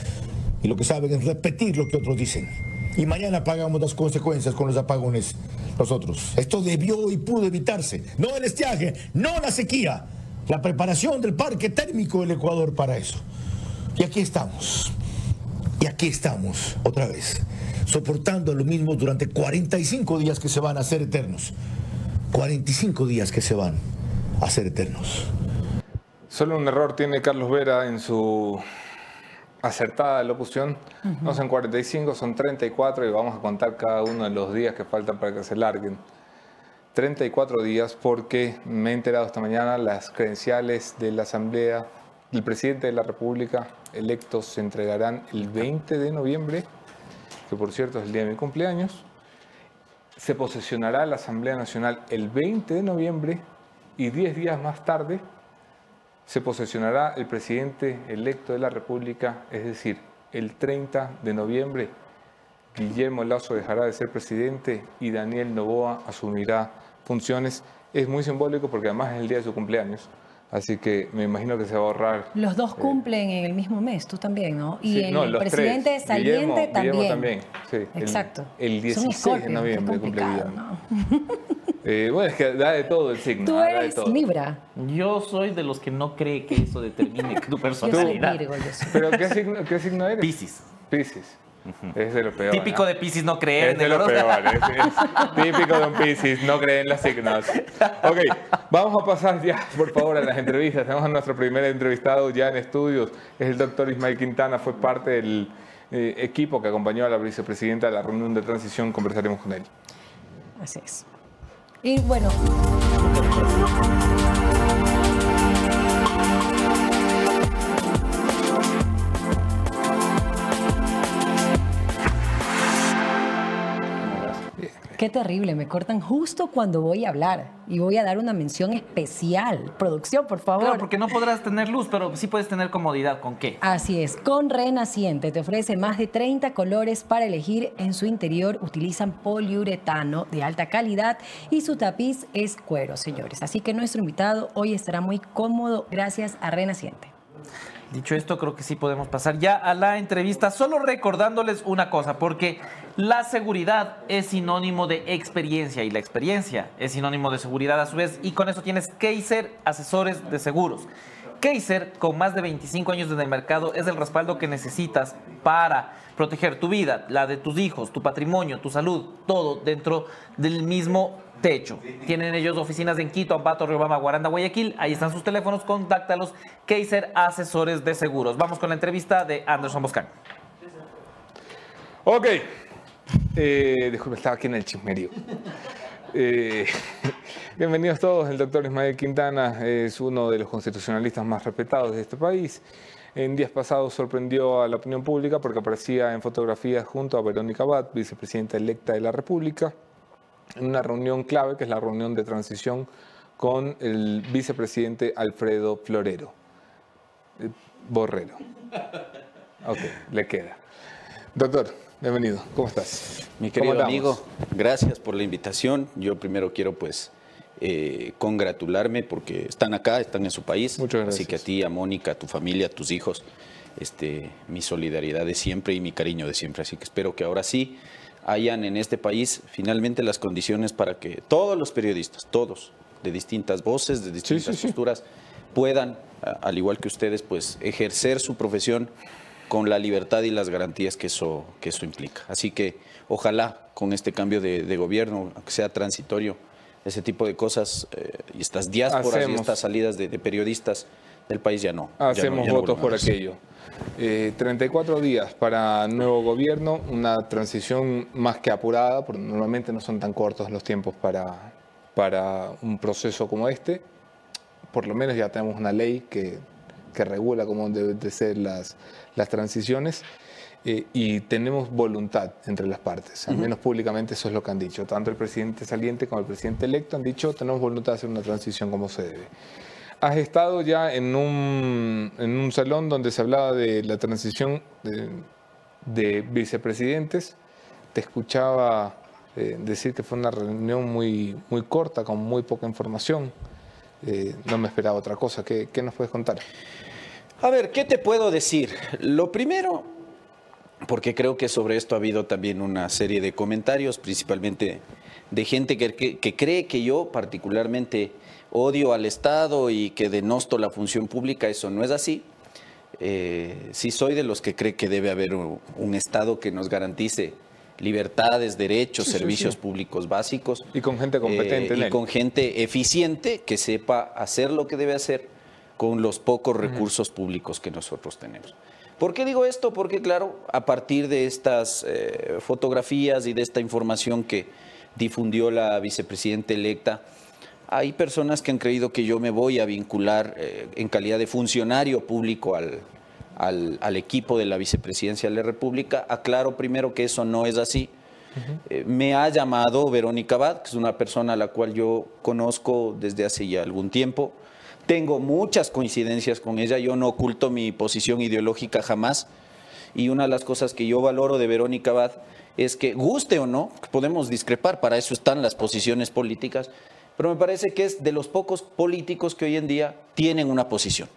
y lo que saben es repetir lo que otros dicen. Y mañana pagamos las consecuencias con los apagones nosotros. Esto debió y pudo evitarse. No el estiaje, no la sequía, la preparación del parque térmico del Ecuador para eso. Y aquí estamos. Y aquí estamos otra vez, soportando lo mismo durante 45 días que se van a hacer eternos. 45 días que se van a hacer eternos. Solo un error tiene Carlos Vera en su acertada locución. No son 45, son 34, y vamos a contar cada uno de los días que faltan para que se larguen. 34 días, porque me he enterado esta mañana las credenciales de la Asamblea, del presidente de la República electos, se entregarán el 20 de noviembre, que por cierto es el día de mi cumpleaños. Se posesionará la Asamblea Nacional el 20 de noviembre y 10 días más tarde se posesionará el presidente electo de la República, es decir, el 30 de noviembre Guillermo Lasso dejará de ser presidente y Daniel Noboa asumirá funciones. Es muy simbólico porque además es el día de su cumpleaños, así que me imagino que se va a ahorrar. Los dos cumplen en el mismo mes, tú también, ¿no? Y sí, el presidente saliente también. Guillermo también, sí. Exacto. El 16 de noviembre cumple Guillermo. Bueno, es que da de todo el signo. Tú eres Libra. Yo soy de los que no cree que eso determine tu personalidad. Yo soy Virgo. ¿Pero qué signo eres? Piscis. Es de lo peor. Típico de Piscis no creer. Es de lo peor. Es típico de un Piscis no creer en los signos. Ok, vamos a pasar ya, por favor, a las entrevistas. Tenemos a nuestro primer entrevistado ya en estudios. Es el doctor Ismael Quintana. Fue parte del equipo que acompañó a la vicepresidenta de la reunión de transición. Conversaremos con él. Así es. Y bueno... Qué terrible, me cortan justo cuando voy a hablar y voy a dar una mención especial. Producción, por favor. Claro, porque no podrás tener luz, pero sí puedes tener comodidad. ¿Con qué? Así es, con Renaciente. Te ofrece más de 30 colores para elegir. En su interior utilizan poliuretano de alta calidad y su tapiz es cuero, señores. Así que nuestro invitado hoy estará muy cómodo gracias a Renaciente. Dicho esto, creo que sí podemos pasar ya a la entrevista, solo recordándoles una cosa, porque la seguridad es sinónimo de experiencia y la experiencia es sinónimo de seguridad a su vez, y con eso tienes Kaiser Asesores de Seguros. Kaiser, con más de 25 años en el mercado, es el respaldo que necesitas para proteger tu vida, la de tus hijos, tu patrimonio, tu salud, todo dentro del mismo techo. Tienen ellos oficinas en Quito, Ambato, Riobamba, Guaranda, Guayaquil. Ahí están sus teléfonos, contáctalos. Kaiser Asesores de Seguros. Vamos con la entrevista de Anderson Boscán. Ok. Disculpe, estaba aquí en el chismerío. Bienvenidos todos. El doctor Ismael Quintana es uno de los constitucionalistas más respetados de este país. En días pasados sorprendió a la opinión pública porque aparecía en fotografías junto a Verónica Abad, vicepresidenta electa de la República, en una reunión clave, que es la reunión de transición con el vicepresidente Alfredo Borrero. Ok, le queda. Doctor, bienvenido. ¿Cómo estás? Mi querido amigo, gracias por la invitación. Yo primero quiero pues congratularme porque están acá, están en su país. Muchas gracias. Así que a ti, a Mónica, a tu familia, a tus hijos, mi solidaridad de siempre y mi cariño de siempre. Así que espero que ahora sí hayan en este país finalmente las condiciones para que todos los periodistas, todos, de distintas voces, de distintas posturas, puedan, al igual que ustedes, pues ejercer su profesión con la libertad y las garantías que eso implica. Así que ojalá con este cambio de gobierno, que sea transitorio, ese tipo de cosas y estas diásporas y estas salidas de periodistas del país ya no. Hacemos votos por aquello. 34 días para nuevo gobierno, una transición más que apurada, porque normalmente no son tan cortos los tiempos para un proceso como este. Por lo menos ya tenemos una ley que regula cómo deben de ser las transiciones y tenemos voluntad entre las partes, al menos públicamente eso es lo que han dicho. Tanto el presidente saliente como el presidente electo han dicho tenemos voluntad de hacer una transición como se debe. Has estado ya en un salón donde se hablaba de la transición de vicepresidentes. Te escuchaba decir que fue una reunión muy corta, con muy poca información. No me esperaba otra cosa. ¿Qué nos puedes contar? A ver, ¿qué te puedo decir? Lo primero, porque creo que sobre esto ha habido también una serie de comentarios, principalmente de gente que cree que yo particularmente odio al Estado y que denosto la función pública. Eso no es así. Sí soy de los que cree que debe haber un Estado que nos garantice libertades, derechos, servicios públicos básicos. Y con gente competente. Y con gente eficiente que sepa hacer lo que debe hacer con los pocos recursos públicos que nosotros tenemos. ¿Por qué digo esto? Porque, claro, a partir de estas fotografías y de esta información que difundió la vicepresidenta electa, hay personas que han creído que yo me voy a vincular en calidad de funcionario público al equipo de la vicepresidencia de la República. Aclaro primero que eso no es así. Me ha llamado Verónica Abad, que es una persona a la cual yo conozco desde hace ya algún tiempo. Tengo muchas coincidencias con ella. Yo no oculto mi posición ideológica jamás. Y una de las cosas que yo valoro de Verónica Abad es que, guste o no, podemos discrepar, para eso están las posiciones políticas, pero me parece que es de los pocos políticos que hoy en día tienen una posición.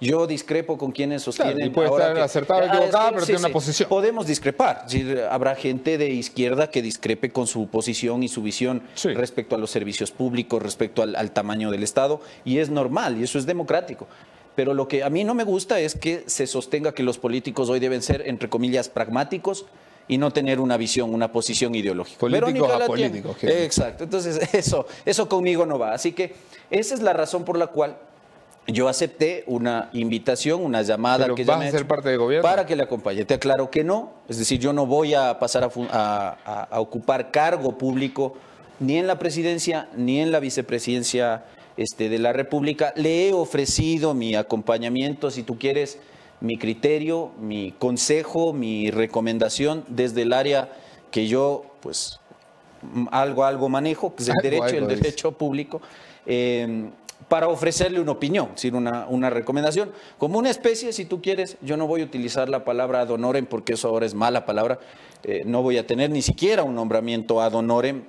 Yo discrepo con quienes sostienen... Claro, y puede ahora estar acertada o equivocada, pero tiene una posición. Podemos discrepar. Es decir, habrá gente de izquierda que discrepe con su posición y su visión respecto a los servicios públicos, respecto al tamaño del Estado, y es normal, y eso es democrático. Pero lo que a mí no me gusta es que se sostenga que los políticos hoy deben ser, entre comillas, pragmáticos, y no tener una visión, una posición ideológica. Políticos a políticos. Exacto. Entonces, eso conmigo no va. Así que esa es la razón por la cual yo acepté una invitación, una llamada. ¿Pero que vas a ser parte del gobierno? Para que le acompañe. Te aclaro que no. Es decir, yo no voy a pasar a ocupar cargo público ni en la presidencia ni en la vicepresidencia de la República. Le he ofrecido mi acompañamiento, si tú quieres, mi criterio, mi consejo, mi recomendación desde el área que yo, pues, algo manejo, que es el derecho, público, para ofrecerle una opinión, es decir, una recomendación. Como una especie, si tú quieres, yo no voy a utilizar la palabra ad honorem porque eso ahora es mala palabra, no voy a tener ni siquiera un nombramiento ad honorem,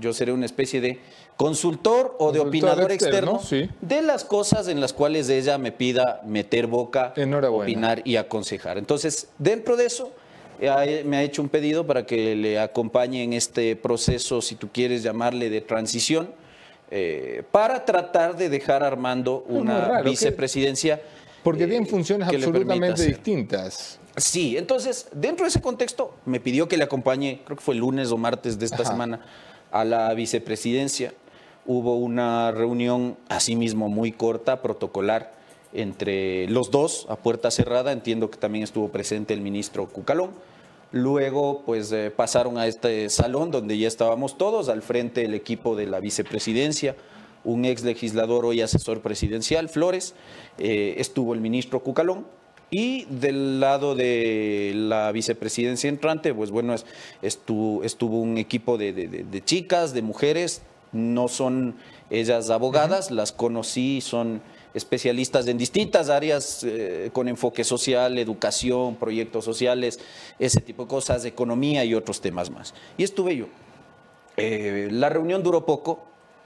yo seré una especie de consultor o de opinador externo, de las cosas en las cuales ella me pida meter boca, opinar y aconsejar. Entonces, dentro de eso, me ha hecho un pedido para que le acompañe en este proceso, si tú quieres llamarle de transición, para tratar de dejar armando una vicepresidencia. Porque tienen funciones absolutamente distintas. Sí, entonces, dentro de ese contexto, me pidió que le acompañe, creo que fue el lunes o martes de esta semana, a la vicepresidencia. Hubo una reunión, asimismo, muy corta, protocolar, entre los dos, a puerta cerrada. Entiendo que también estuvo presente el ministro Cucalón. Luego, pues, pasaron a este salón donde ya estábamos todos, al frente el equipo de la vicepresidencia, un ex legislador, hoy asesor presidencial, Flores, estuvo el ministro Cucalón, y del lado de la vicepresidencia entrante, pues bueno, estuvo un equipo de chicas, de mujeres, no son ellas abogadas, las conocí, son especialistas en distintas áreas con enfoque social, educación, proyectos sociales, ese tipo de cosas, economía y otros temas más. Y estuve yo. La reunión duró poco,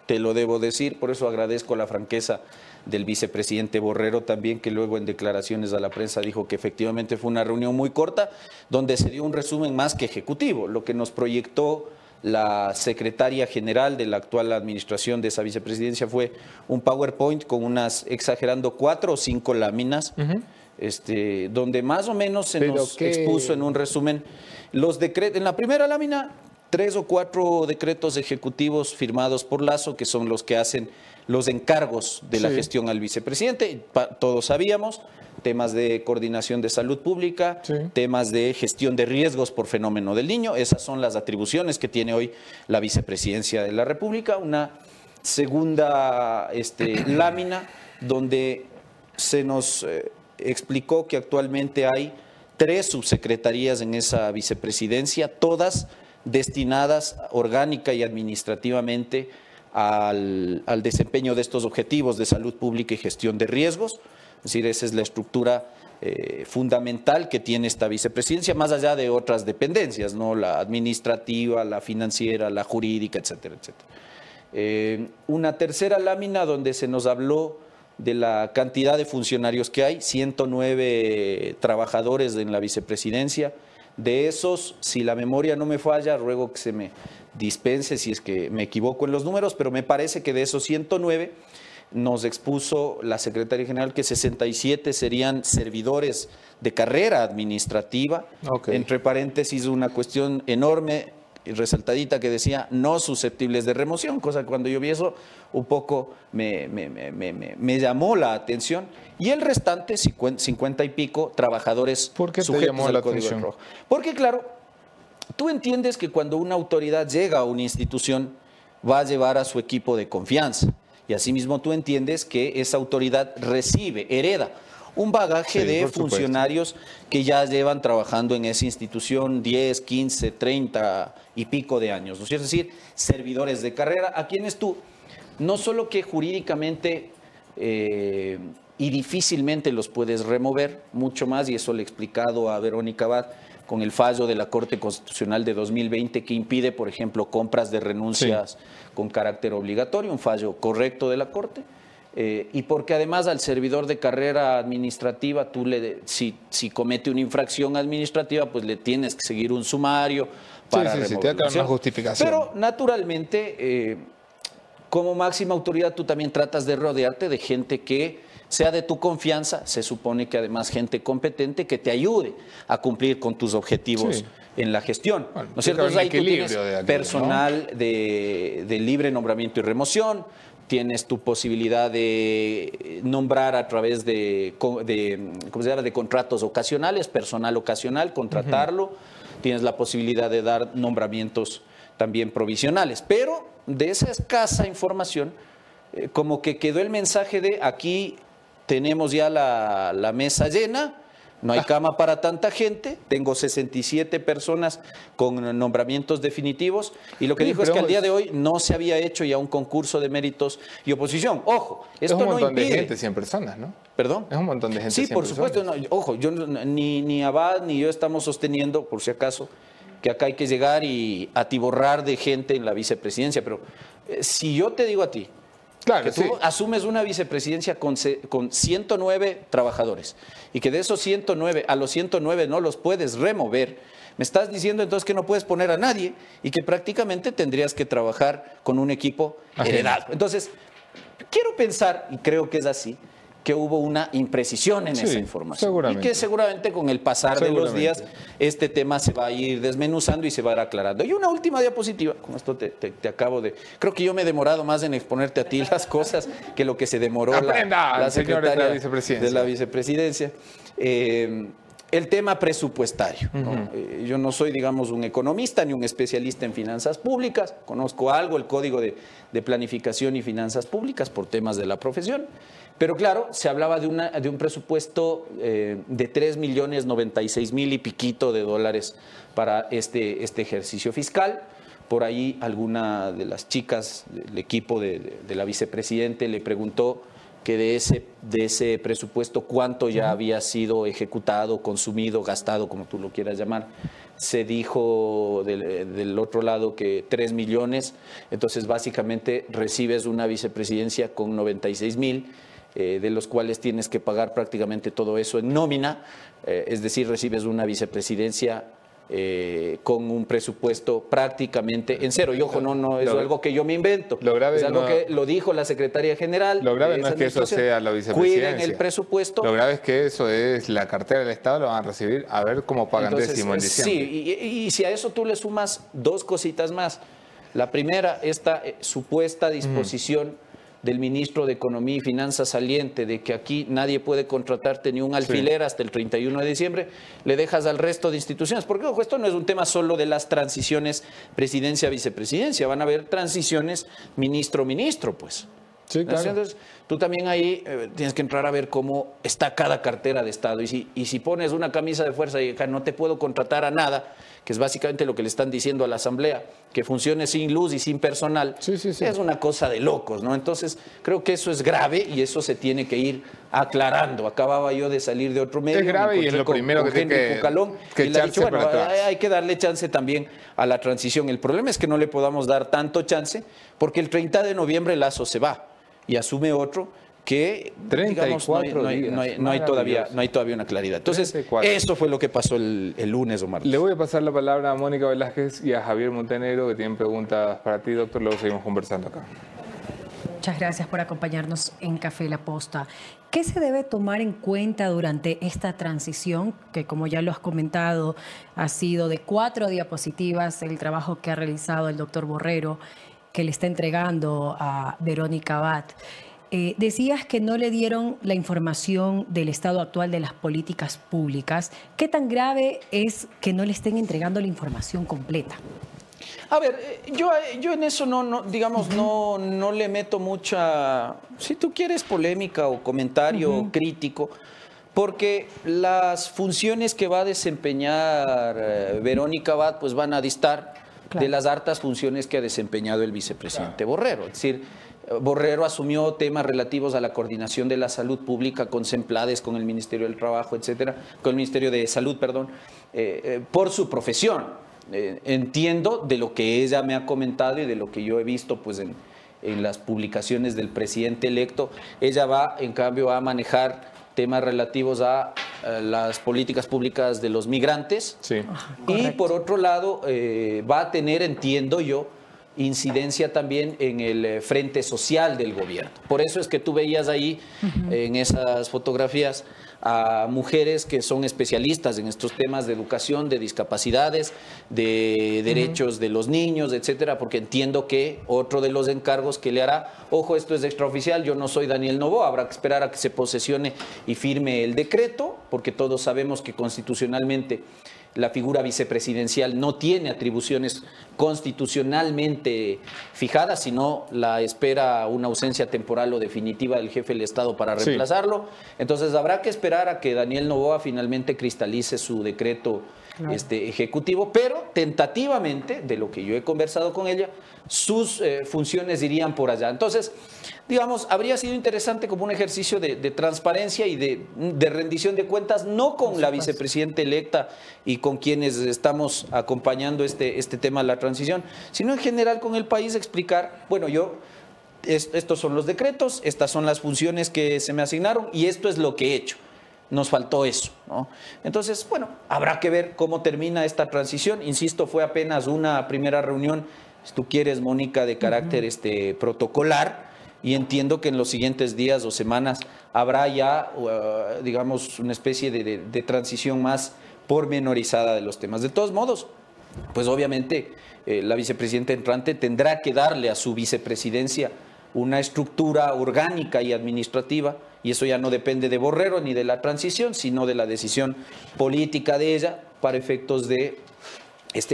te lo debo decir, por eso agradezco la franqueza del vicepresidente Borrero también, que luego en declaraciones a la prensa dijo que efectivamente fue una reunión muy corta, donde se dio un resumen más que ejecutivo, lo que nos proyectó la secretaria general de la actual administración de esa vicepresidencia fue un PowerPoint con unas, exagerando, 4 o 5 láminas, donde más o menos se nos expuso en un resumen los decretos. En la primera lámina, 3 o 4 decretos ejecutivos firmados por Lasso, que son los que hacen los encargos de la gestión al vicepresidente. Todos sabíamos, temas de coordinación de salud pública, temas de gestión de riesgos por fenómeno del niño. Esas son las atribuciones que tiene hoy la vicepresidencia de la República. Una segunda lámina donde se nos explicó que actualmente hay 3 subsecretarías en esa vicepresidencia, todas destinadas orgánica y administrativamente al desempeño de estos objetivos de salud pública y gestión de riesgos. Es decir, esa es la estructura fundamental que tiene esta vicepresidencia, más allá de otras dependencias, ¿no? La administrativa, la financiera, la jurídica, etcétera, etcétera. Una tercera lámina donde se nos habló de la cantidad de funcionarios que hay, 109 trabajadores en la vicepresidencia. De esos, si la memoria no me falla, ruego que se me dispense si es que me equivoco en los números, pero me parece que de esos 109 nos expuso la secretaria general que 67 serían servidores de carrera administrativa, entre paréntesis una cuestión enorme y resaltadita que decía no susceptibles de remoción, cosa que cuando yo vi eso un poco me llamó la atención. Y el restante, 50 y pico trabajadores sujetos al Código Rojo. Porque claro, tú entiendes que cuando una autoridad llega a una institución va a llevar a su equipo de confianza y asimismo tú entiendes que esa autoridad recibe, hereda un bagaje de funcionarios que ya llevan trabajando en esa institución 10, 15, 30 y pico de años, ¿no es cierto? Es decir, servidores de carrera, a quienes tú, no solo que jurídicamente y difícilmente los puedes remover, mucho más, y eso le he explicado a Verónica Abad, con el fallo de la Corte Constitucional de 2020 que impide, por ejemplo, compras de renuncias con carácter obligatorio, un fallo correcto de la Corte. Y porque además al servidor de carrera administrativa, tú si comete una infracción administrativa, pues le tienes que seguir un sumario para removerlo. Te da una justificación. Pero naturalmente, como máxima autoridad, tú también tratas de rodearte de gente que sea de tu confianza, se supone que además gente competente que te ayude a cumplir con tus objetivos en la gestión. Bueno, ¿no es cierto? Entonces, ahí tú tienes de personal, ¿no?, de libre nombramiento y remoción. Tienes tu posibilidad de nombrar a través de contratos ocasionales, personal ocasional, contratarlo. Tienes la posibilidad de dar nombramientos también provisionales. Pero de esa escasa información, como que quedó el mensaje de aquí tenemos ya la mesa llena, no hay cama para tanta gente, tengo 67 personas con nombramientos definitivos, y lo que dijo es que al día de hoy no se había hecho ya un concurso de méritos y oposición. Ojo, esto no impide. Es un montón de gente, 100 personas, ¿no? ¿Perdón? Es un montón de gente. Sí, por supuesto. No, ojo, yo, ni Abad ni yo estamos sosteniendo, por si acaso, que acá hay que llegar y atiborrar de gente en la vicepresidencia, pero si yo te digo a ti, claro, que tú asumes una vicepresidencia con 109 trabajadores y que de esos 109, a los 109 no los puedes remover, me estás diciendo entonces que no puedes poner a nadie y que prácticamente tendrías que trabajar con un equipo heredado. Entonces, quiero pensar, y creo que es así, que hubo una imprecisión en esa información. Y que seguramente con el pasar de los días este tema se va a ir desmenuzando y se va a ir aclarando. Y una última diapositiva, con esto te acabo de... Creo que yo me he demorado más en exponerte a ti las cosas que lo que se demoró la secretaria de la vicepresidencia. El tema presupuestario, ¿no? Yo no soy, digamos, un economista ni un especialista en finanzas públicas. Conozco algo el Código de Planificación y Finanzas Públicas por temas de la profesión. Pero claro, se hablaba de un presupuesto de 3.096.000 y piquito de dólares para este ejercicio fiscal. Por ahí alguna de las chicas del equipo de la vicepresidente le preguntó que de ese presupuesto cuánto ya había sido ejecutado, consumido, gastado, como tú lo quieras llamar. Se dijo del otro lado que 3 millones, entonces básicamente recibes una vicepresidencia con 96.000, de los cuales tienes que pagar prácticamente todo eso en nómina, es decir, recibes una vicepresidencia con un presupuesto prácticamente en cero. Y ojo, no es algo que yo me invento. Lo grave es algo que lo dijo la secretaria general. Lo grave no es que eso sea la vicepresidencia. Cuiden el presupuesto. Lo grave es que eso es la cartera del Estado, lo van a recibir a ver cómo pagan. Entonces, décimo en diciembre. Sí, y si a eso tú le sumas dos cositas más. La primera, esta supuesta disposición del ministro de Economía y Finanzas saliente, de que aquí nadie puede contratarte ni un alfiler hasta el 31 de diciembre, le dejas al resto de instituciones. Porque, ojo, esto no es un tema solo de las transiciones presidencia-vicepresidencia, van a haber transiciones ministro-ministro, pues. Sí, claro. Entonces, tú también ahí tienes que entrar a ver cómo está cada cartera de Estado. Y si pones una camisa de fuerza y acá no te puedo contratar a nada, que es básicamente lo que le están diciendo a la Asamblea, que funcione sin luz y sin personal, es una cosa de locos, ¿no? Entonces, creo que eso es grave y eso se tiene que ir aclarando. Acababa yo de salir de otro medio. Es grave y es lo primero que tiene que echarse para atrás. Hay que darle chance también a la transición. El problema es que no le podamos dar tanto chance porque el 30 de noviembre Lasso se va y asume otro que, digamos, no hay todavía una claridad. Entonces, 34. Eso fue lo que pasó el lunes o martes. Le voy a pasar la palabra a Mónica Velázquez y a Javier Montenegro, que tienen preguntas para ti, doctor. Luego seguimos conversando acá. Muchas gracias por acompañarnos en Café La Posta. ¿Qué se debe tomar en cuenta durante esta transición? Que, como ya lo has comentado, ha sido de 4 diapositivas el trabajo que ha realizado el doctor Borrero, que le está entregando a Verónica Abad. Decías que no le dieron la información del estado actual de las políticas públicas. ¿Qué tan grave es que no le estén entregando la información completa? A ver, yo en eso no le meto mucha, si tú quieres, polémica o comentario crítico, porque las funciones que va a desempeñar Verónica Abad pues van a distar de las hartas funciones que ha desempeñado el vicepresidente Borrero. Es decir, Borrero asumió temas relativos a la coordinación de la salud pública con SEMPLADES, con el Ministerio del Trabajo, etcétera, con el Ministerio de Salud, perdón, por su profesión. Entiendo de lo que ella me ha comentado y de lo que yo he visto pues en las publicaciones del presidente electo. Ella va, en cambio, a manejar temas relativos a las políticas públicas de los migrantes. Sí. Y por otro lado, va a tener, entiendo yo, incidencia también en el frente social del gobierno. Por eso es que tú veías ahí en esas fotografías a mujeres que son especialistas en estos temas de educación, de discapacidades, de derechos de los niños, etcétera, porque entiendo que otro de los encargos que le hará, ojo, esto es extraoficial, yo no soy Daniel Noboa, habrá que esperar a que se posesione y firme el decreto, porque todos sabemos que constitucionalmente la figura vicepresidencial no tiene atribuciones constitucionalmente fijadas, sino la espera una ausencia temporal o definitiva del jefe del Estado para reemplazarlo. Sí. Entonces habrá que esperar a que Daniel Noboa finalmente cristalice su decreto ejecutivo, pero tentativamente, de lo que yo he conversado con ella, sus funciones irían por allá. Entonces, digamos, habría sido interesante como un ejercicio de transparencia y de rendición de cuentas, no con la vicepresidenta electa y con quienes estamos acompañando este tema de la transición, sino en general con el país, explicar, bueno, estos son los decretos, estas son las funciones que se me asignaron y esto es lo que he hecho. Nos faltó eso, ¿no? Entonces, bueno, habrá que ver cómo termina esta transición. Insisto, fue apenas una primera reunión, si tú quieres, Mónica, de carácter protocolar, y entiendo que en los siguientes días o semanas habrá ya, digamos, una especie de transición más pormenorizada de los temas. De todos modos, pues obviamente la vicepresidenta entrante tendrá que darle a su vicepresidencia una estructura orgánica y administrativa, y eso ya no depende de Borrero ni de la transición, sino de la decisión política de ella para efectos de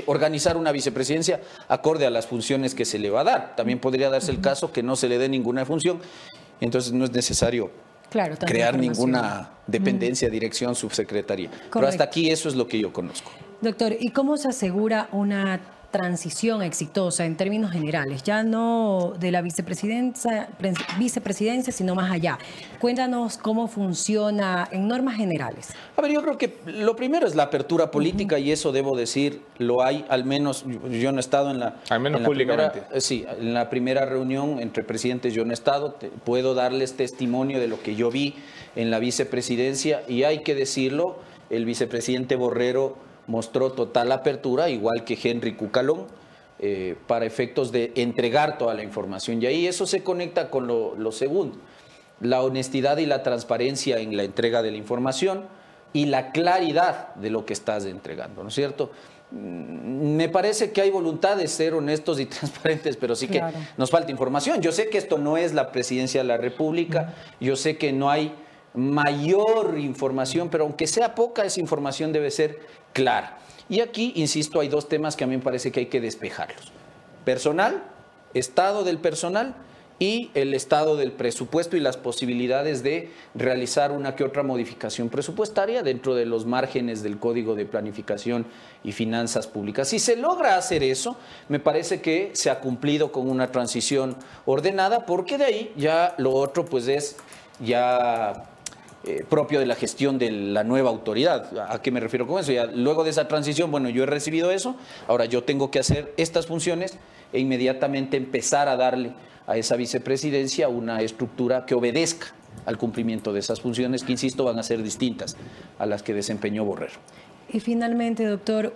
organizar una vicepresidencia acorde a las funciones que se le va a dar. También podría darse el caso que no se le dé ninguna función, entonces no es necesario crear ninguna dependencia, dirección, subsecretaría. Correcto. Pero hasta aquí eso es lo que yo conozco. Doctor, ¿y cómo se asegura una transición exitosa en términos generales, ya no de la vicepresidencia, sino más allá? Cuéntanos cómo funciona en normas generales. A ver, yo creo que lo primero es la apertura política, y eso debo decir, lo hay, al menos yo no he estado en la... Al menos públicamente. Sí, en la primera reunión entre presidentes yo no he estado, puedo darles testimonio de lo que yo vi en la vicepresidencia, y hay que decirlo, el vicepresidente Borrero mostró total apertura, igual que Henry Cucalón, para efectos de entregar toda la información. Y ahí eso se conecta con lo segundo, la honestidad y la transparencia en la entrega de la información y la claridad de lo que estás entregando, ¿no es cierto? Me parece que hay voluntad de ser honestos y transparentes, pero sí que nos falta información. Yo sé que esto no es la presidencia de la República, yo sé que no hay mayor información, pero aunque sea poca, esa información debe ser clara. Y aquí, insisto, hay dos temas que a mí me parece que hay que despejarlos. Personal, estado del personal y el estado del presupuesto y las posibilidades de realizar una que otra modificación presupuestaria dentro de los márgenes del Código de Planificación y Finanzas Públicas. Si se logra hacer eso, me parece que se ha cumplido con una transición ordenada, porque de ahí ya lo otro pues es ya propio de la gestión de la nueva autoridad. ¿A qué me refiero con eso? Ya, luego de esa transición, bueno, yo he recibido eso, ahora yo tengo que hacer estas funciones e inmediatamente empezar a darle a esa vicepresidencia una estructura que obedezca al cumplimiento de esas funciones que, insisto, van a ser distintas a las que desempeñó Borrero. Y finalmente, doctor,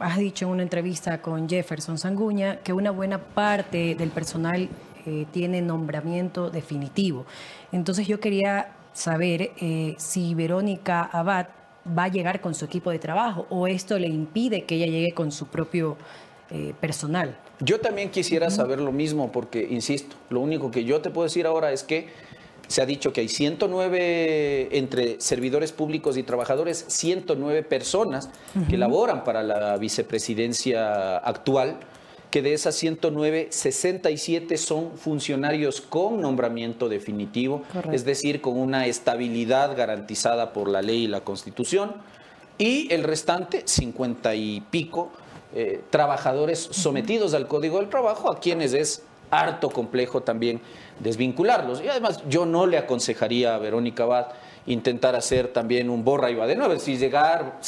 has dicho en una entrevista con Jefferson Sanguña que una buena parte del personal tiene nombramiento definitivo. Entonces yo quería saber si Verónica Abad va a llegar con su equipo de trabajo o esto le impide que ella llegue con su propio personal. Yo también quisiera saber lo mismo porque, insisto, lo único que yo te puedo decir ahora es que se ha dicho que hay 109, entre servidores públicos y trabajadores, 109 personas que laboran para la vicepresidencia actual, que de esas 109, 67 son funcionarios con nombramiento definitivo, es decir, con una estabilidad garantizada por la ley y la Constitución, y el restante, 50 y pico, trabajadores sometidos al Código del Trabajo, a quienes es harto complejo también desvincularlos. Y además, yo no le aconsejaría a Verónica Abad intentar hacer también un borra y va de nuevo, es decir, llegar,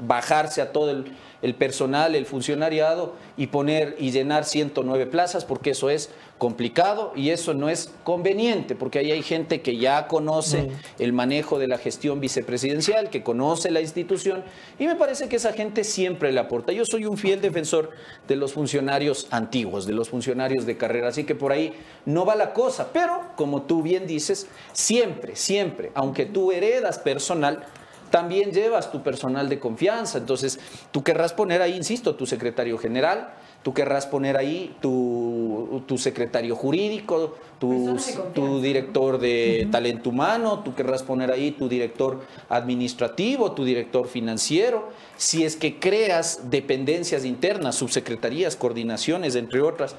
bajarse a todo el el personal, el funcionariado y poner y llenar 109 plazas, porque eso es complicado y eso no es conveniente, porque ahí hay gente que ya conoce el manejo de la gestión vicepresidencial, que conoce la institución, y me parece que esa gente siempre le aporta. Yo soy un fiel defensor de los funcionarios antiguos, de los funcionarios de carrera, así que por ahí no va la cosa, pero como tú bien dices, siempre, siempre, aunque tú heredas personal, también llevas tu personal de confianza. Entonces, tú querrás poner ahí, insisto, tu secretario general, tú querrás poner ahí tu secretario jurídico, tu director de talento humano, tú querrás poner ahí tu director administrativo, tu director financiero. Si es que creas dependencias internas, subsecretarías, coordinaciones, entre otras,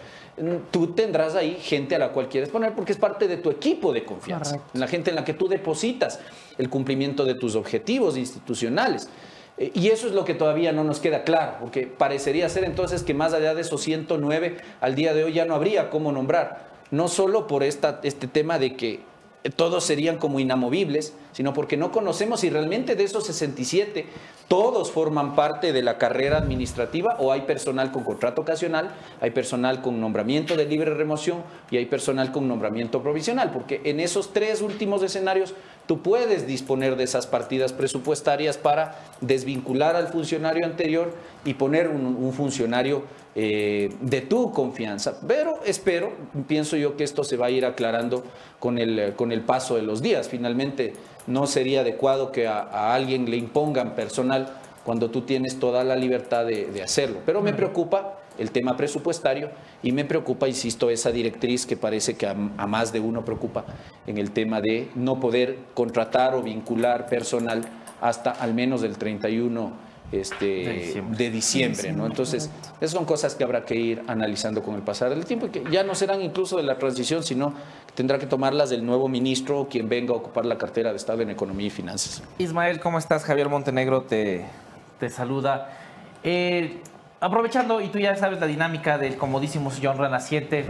tú tendrás ahí gente a la cual quieres poner porque es parte de tu equipo de confianza. Correcto. La gente en la que tú depositas el cumplimiento de tus objetivos institucionales. Y eso es lo que todavía no nos queda claro, porque parecería ser entonces que más allá de esos 109, al día de hoy ya no habría cómo nombrar. No solo por este tema de que todos serían como inamovibles, sino porque no conocemos si realmente de esos 67 todos forman parte de la carrera administrativa o hay personal con contrato ocasional, hay personal con nombramiento de libre remoción y hay personal con nombramiento provisional, porque en esos tres últimos escenarios tú puedes disponer de esas partidas presupuestarias para desvincular al funcionario anterior y poner un funcionario de tu confianza. Pero espero, pienso yo que esto se va a ir aclarando con el paso de los días. Finalmente no sería adecuado que a alguien le impongan personal cuando tú tienes toda la libertad de hacerlo. Pero me preocupa el tema presupuestario y me preocupa, insisto, esa directriz que parece que a más de uno preocupa en el tema de no poder contratar o vincular personal hasta al menos el 31 de diciembre, ¿no? Entonces, esas son cosas que habrá que ir analizando con el pasar del tiempo y que ya no serán incluso de la transición, sino que tendrá que tomarlas del nuevo ministro o quien venga a ocupar la cartera de Estado en Economía y Finanzas. Ismael, ¿cómo estás? Javier Montenegro te saluda. Aprovechando, y tú ya sabes la dinámica del comodísimo sillón Renaciente,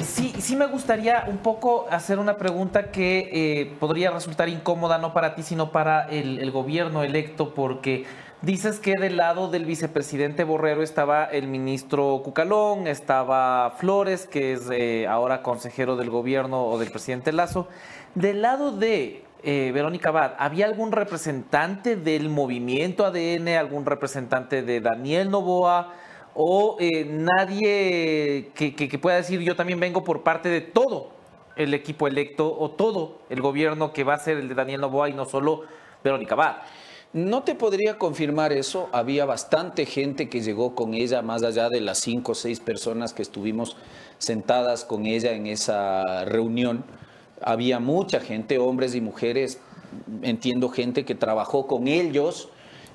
sí me gustaría un poco hacer una pregunta que podría resultar incómoda, no para ti, sino para el gobierno electo, porque dices que del lado del vicepresidente Borrero estaba el ministro Cucalón, estaba Flores, que es ahora consejero del gobierno o del presidente Lasso. Del lado de Verónica Abad, ¿había algún representante del movimiento ADN, algún representante de Daniel Noboa o nadie que pueda decir yo también vengo por parte de todo el equipo electo o todo el gobierno que va a ser el de Daniel Noboa y no solo Verónica Abad? No te podría confirmar eso. Había bastante gente que llegó con ella, más allá de las 5 o 6 personas que estuvimos sentadas con ella en esa reunión. Había mucha gente, hombres y mujeres, entiendo gente que trabajó con ellos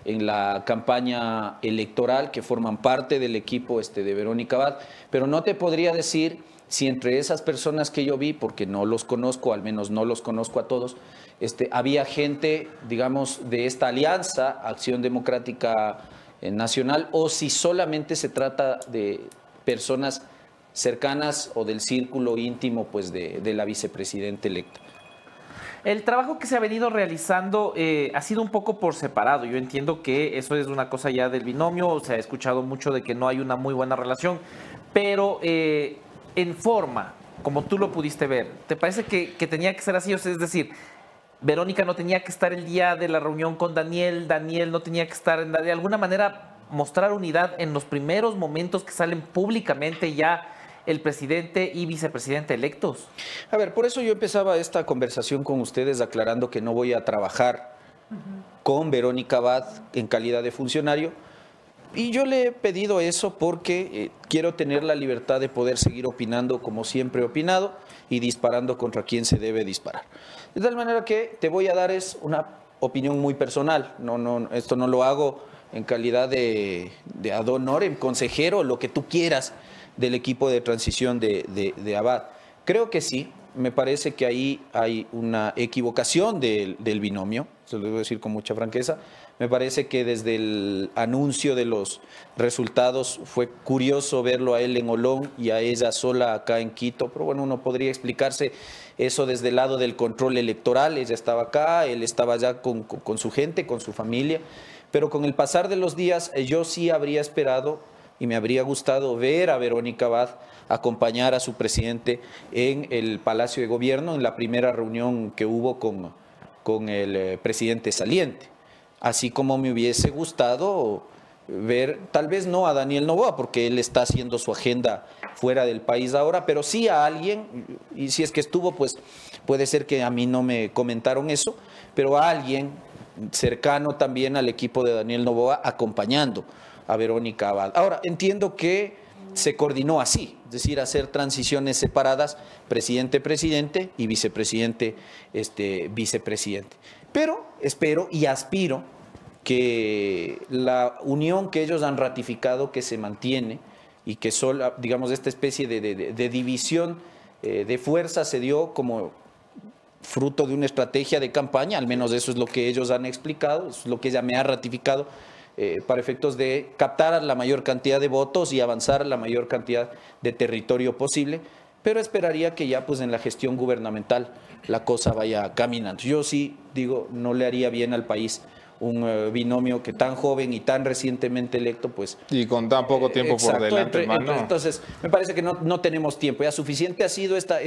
en la campaña electoral, que forman parte del equipo de Verónica Abad, pero no te podría decir si entre esas personas que yo vi, porque no los conozco, al menos no los conozco a todos, había gente, digamos, de esta alianza, Acción Democrática Nacional, o si solamente se trata de personas cercanas o del círculo íntimo pues de la vicepresidenta electa. El trabajo que se ha venido realizando ha sido un poco por separado. Yo entiendo que eso es una cosa ya del binomio, se ha escuchado mucho de que no hay una muy buena relación, pero en forma, como tú lo pudiste ver, ¿te parece que tenía que ser así? O sea, es decir, Verónica no tenía que estar el día de la reunión con Daniel, Daniel no tenía que estar, de alguna manera mostrar unidad en los primeros momentos que salen públicamente ya el presidente y vicepresidente electos. A ver, por eso yo empezaba esta conversación con ustedes aclarando que no voy a trabajar con Verónica Abad en calidad de funcionario, y yo le he pedido eso porque quiero tener la libertad de poder seguir opinando como siempre he opinado y disparando contra quien se debe disparar. De tal manera que te voy a dar es una opinión muy personal. No, esto no lo hago en calidad de ad honorem, consejero, lo que tú quieras del equipo de transición de Abad. Creo que sí, me parece que ahí hay una equivocación del binomio, se lo debo decir con mucha franqueza. Me parece que desde el anuncio de los resultados fue curioso verlo a él en Olón y a ella sola acá en Quito, pero bueno, uno podría explicarse eso desde el lado del control electoral. Ella estaba acá, él estaba allá con su gente, con su familia. Pero con el pasar de los días yo sí habría esperado y me habría gustado ver a Verónica Abad acompañar a su presidente en el Palacio de Gobierno en la primera reunión que hubo con el presidente saliente. Así como me hubiese gustado ver, tal vez no a Daniel Noboa, porque él está haciendo su agenda fuera del país ahora, pero sí a alguien, y si es que estuvo, pues puede ser que a mí no me comentaron eso, pero a alguien cercano también al equipo de Daniel Noboa acompañando a Verónica Abad. Ahora, entiendo que se coordinó así, es decir, hacer transiciones separadas, presidente-presidente y vicepresidente-vicepresidente. Pero espero y aspiro que la unión que ellos han ratificado, que se mantiene y que, solo, digamos, esta especie de división de fuerza se dio como fruto de una estrategia de campaña, al menos eso es lo que ellos han explicado, eso es lo que ella me ha ratificado, para efectos de captar a la mayor cantidad de votos y avanzar a la mayor cantidad de territorio posible, pero esperaría que ya pues en la gestión gubernamental la cosa vaya caminando. Yo sí digo, no le haría bien al país un binomio que tan joven y tan recientemente electo, pues... Y con tan poco tiempo por delante, hermano. Entonces, me parece que no tenemos tiempo. Ya suficiente ha sido esta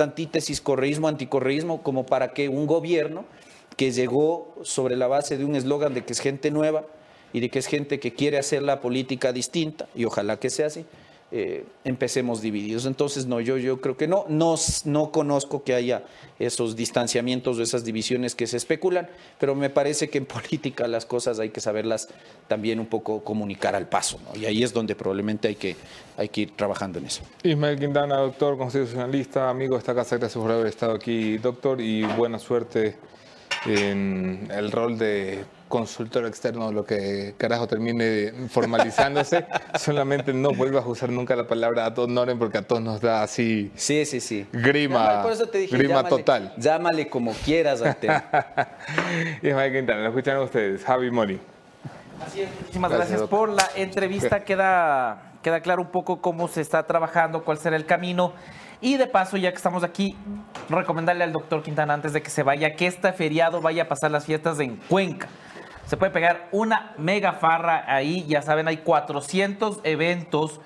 antítesis correísmo-anticorreísmo como para que un gobierno que llegó sobre la base de un eslogan de que es gente nueva y de que es gente que quiere hacer la política distinta, y ojalá que sea así, empecemos divididos. Entonces, no, yo creo que no conozco que haya esos distanciamientos o esas divisiones que se especulan, pero me parece que en política las cosas hay que saberlas también un poco comunicar al paso, ¿no? Y ahí es donde probablemente hay que ir trabajando en eso. Ismael Quintana, doctor, constitucionalista, amigo de esta casa, gracias por haber estado aquí, doctor, y buena suerte en el rol de consultor externo, lo que carajo termine formalizándose. Solamente no vuelvas a usar nunca la palabra ad honorem, porque a todos nos da así sí. grima, no, por eso te dije, grima llámale, total. Llámale como quieras al tema. Ismael Quintana, lo escucharon ustedes. Javi Mori. Así es, muchísimas gracias por la entrevista. Queda claro un poco cómo se está trabajando, cuál será el camino. Y de paso, ya que estamos aquí, recomendarle al doctor Quintana, antes de que se vaya, que este feriado vaya a pasar las fiestas en Cuenca. Se puede pegar una mega farra ahí. Ya saben, hay 400 eventos,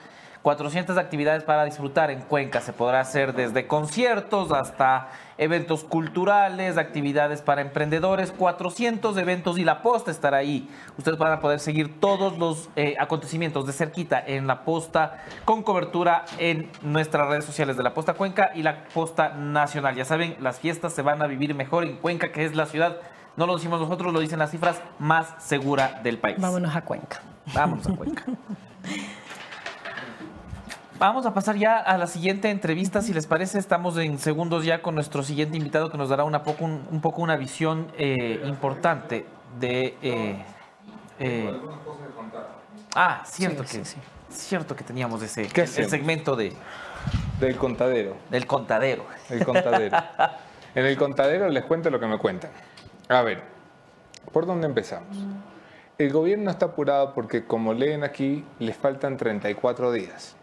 400 actividades para disfrutar en Cuenca. Se podrá hacer desde conciertos hasta eventos culturales, actividades para emprendedores, 400 eventos, y La Posta estará ahí. Ustedes van a poder seguir todos los acontecimientos de cerquita en La Posta, con cobertura en nuestras redes sociales de La Posta Cuenca y La Posta Nacional. Ya saben, las fiestas se van a vivir mejor en Cuenca, que es la ciudad, no lo decimos nosotros, lo dicen las cifras, más segura del país. Vámonos a Cuenca. Vámonos a Cuenca. Vamos a pasar ya a la siguiente entrevista, si les parece. Estamos en segundos ya con nuestro siguiente invitado, que nos dará un poco una visión importante de... cierto, sí, que sí. Cierto que teníamos el segmento de... Del contadero. Del contadero. El contadero. En el contadero les cuento lo que me cuentan. A ver, ¿por dónde empezamos? El gobierno está apurado porque, como leen aquí, les faltan 34 días.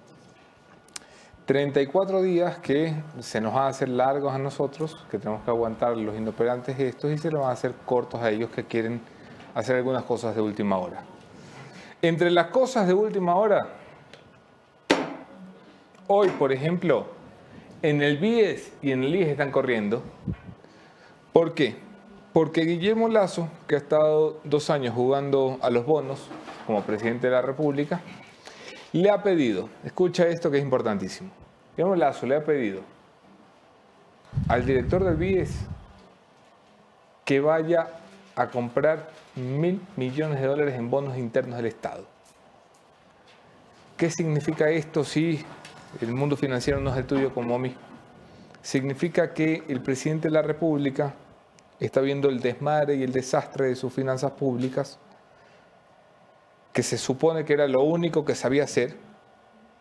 34 días que se nos van a hacer largos a nosotros, que tenemos que aguantar los inoperantes estos, y se los van a hacer cortos a ellos, que quieren hacer algunas cosas de última hora. Entre las cosas de última hora, hoy, por ejemplo, en el BIES y en el IES están corriendo. ¿Por qué? Porque Guillermo Lasso, que ha estado 2 años jugando a los bonos como presidente de la República, le ha pedido, escucha esto que es importantísimo, Guillermo Lasso le ha pedido al director del BIES que vaya a comprar $1.000 millones en bonos internos del Estado. ¿Qué significa esto si el mundo financiero no es el tuyo como a mí? Significa que el presidente de la República está viendo el desmadre y el desastre de sus finanzas públicas, que se supone que era lo único que sabía hacer,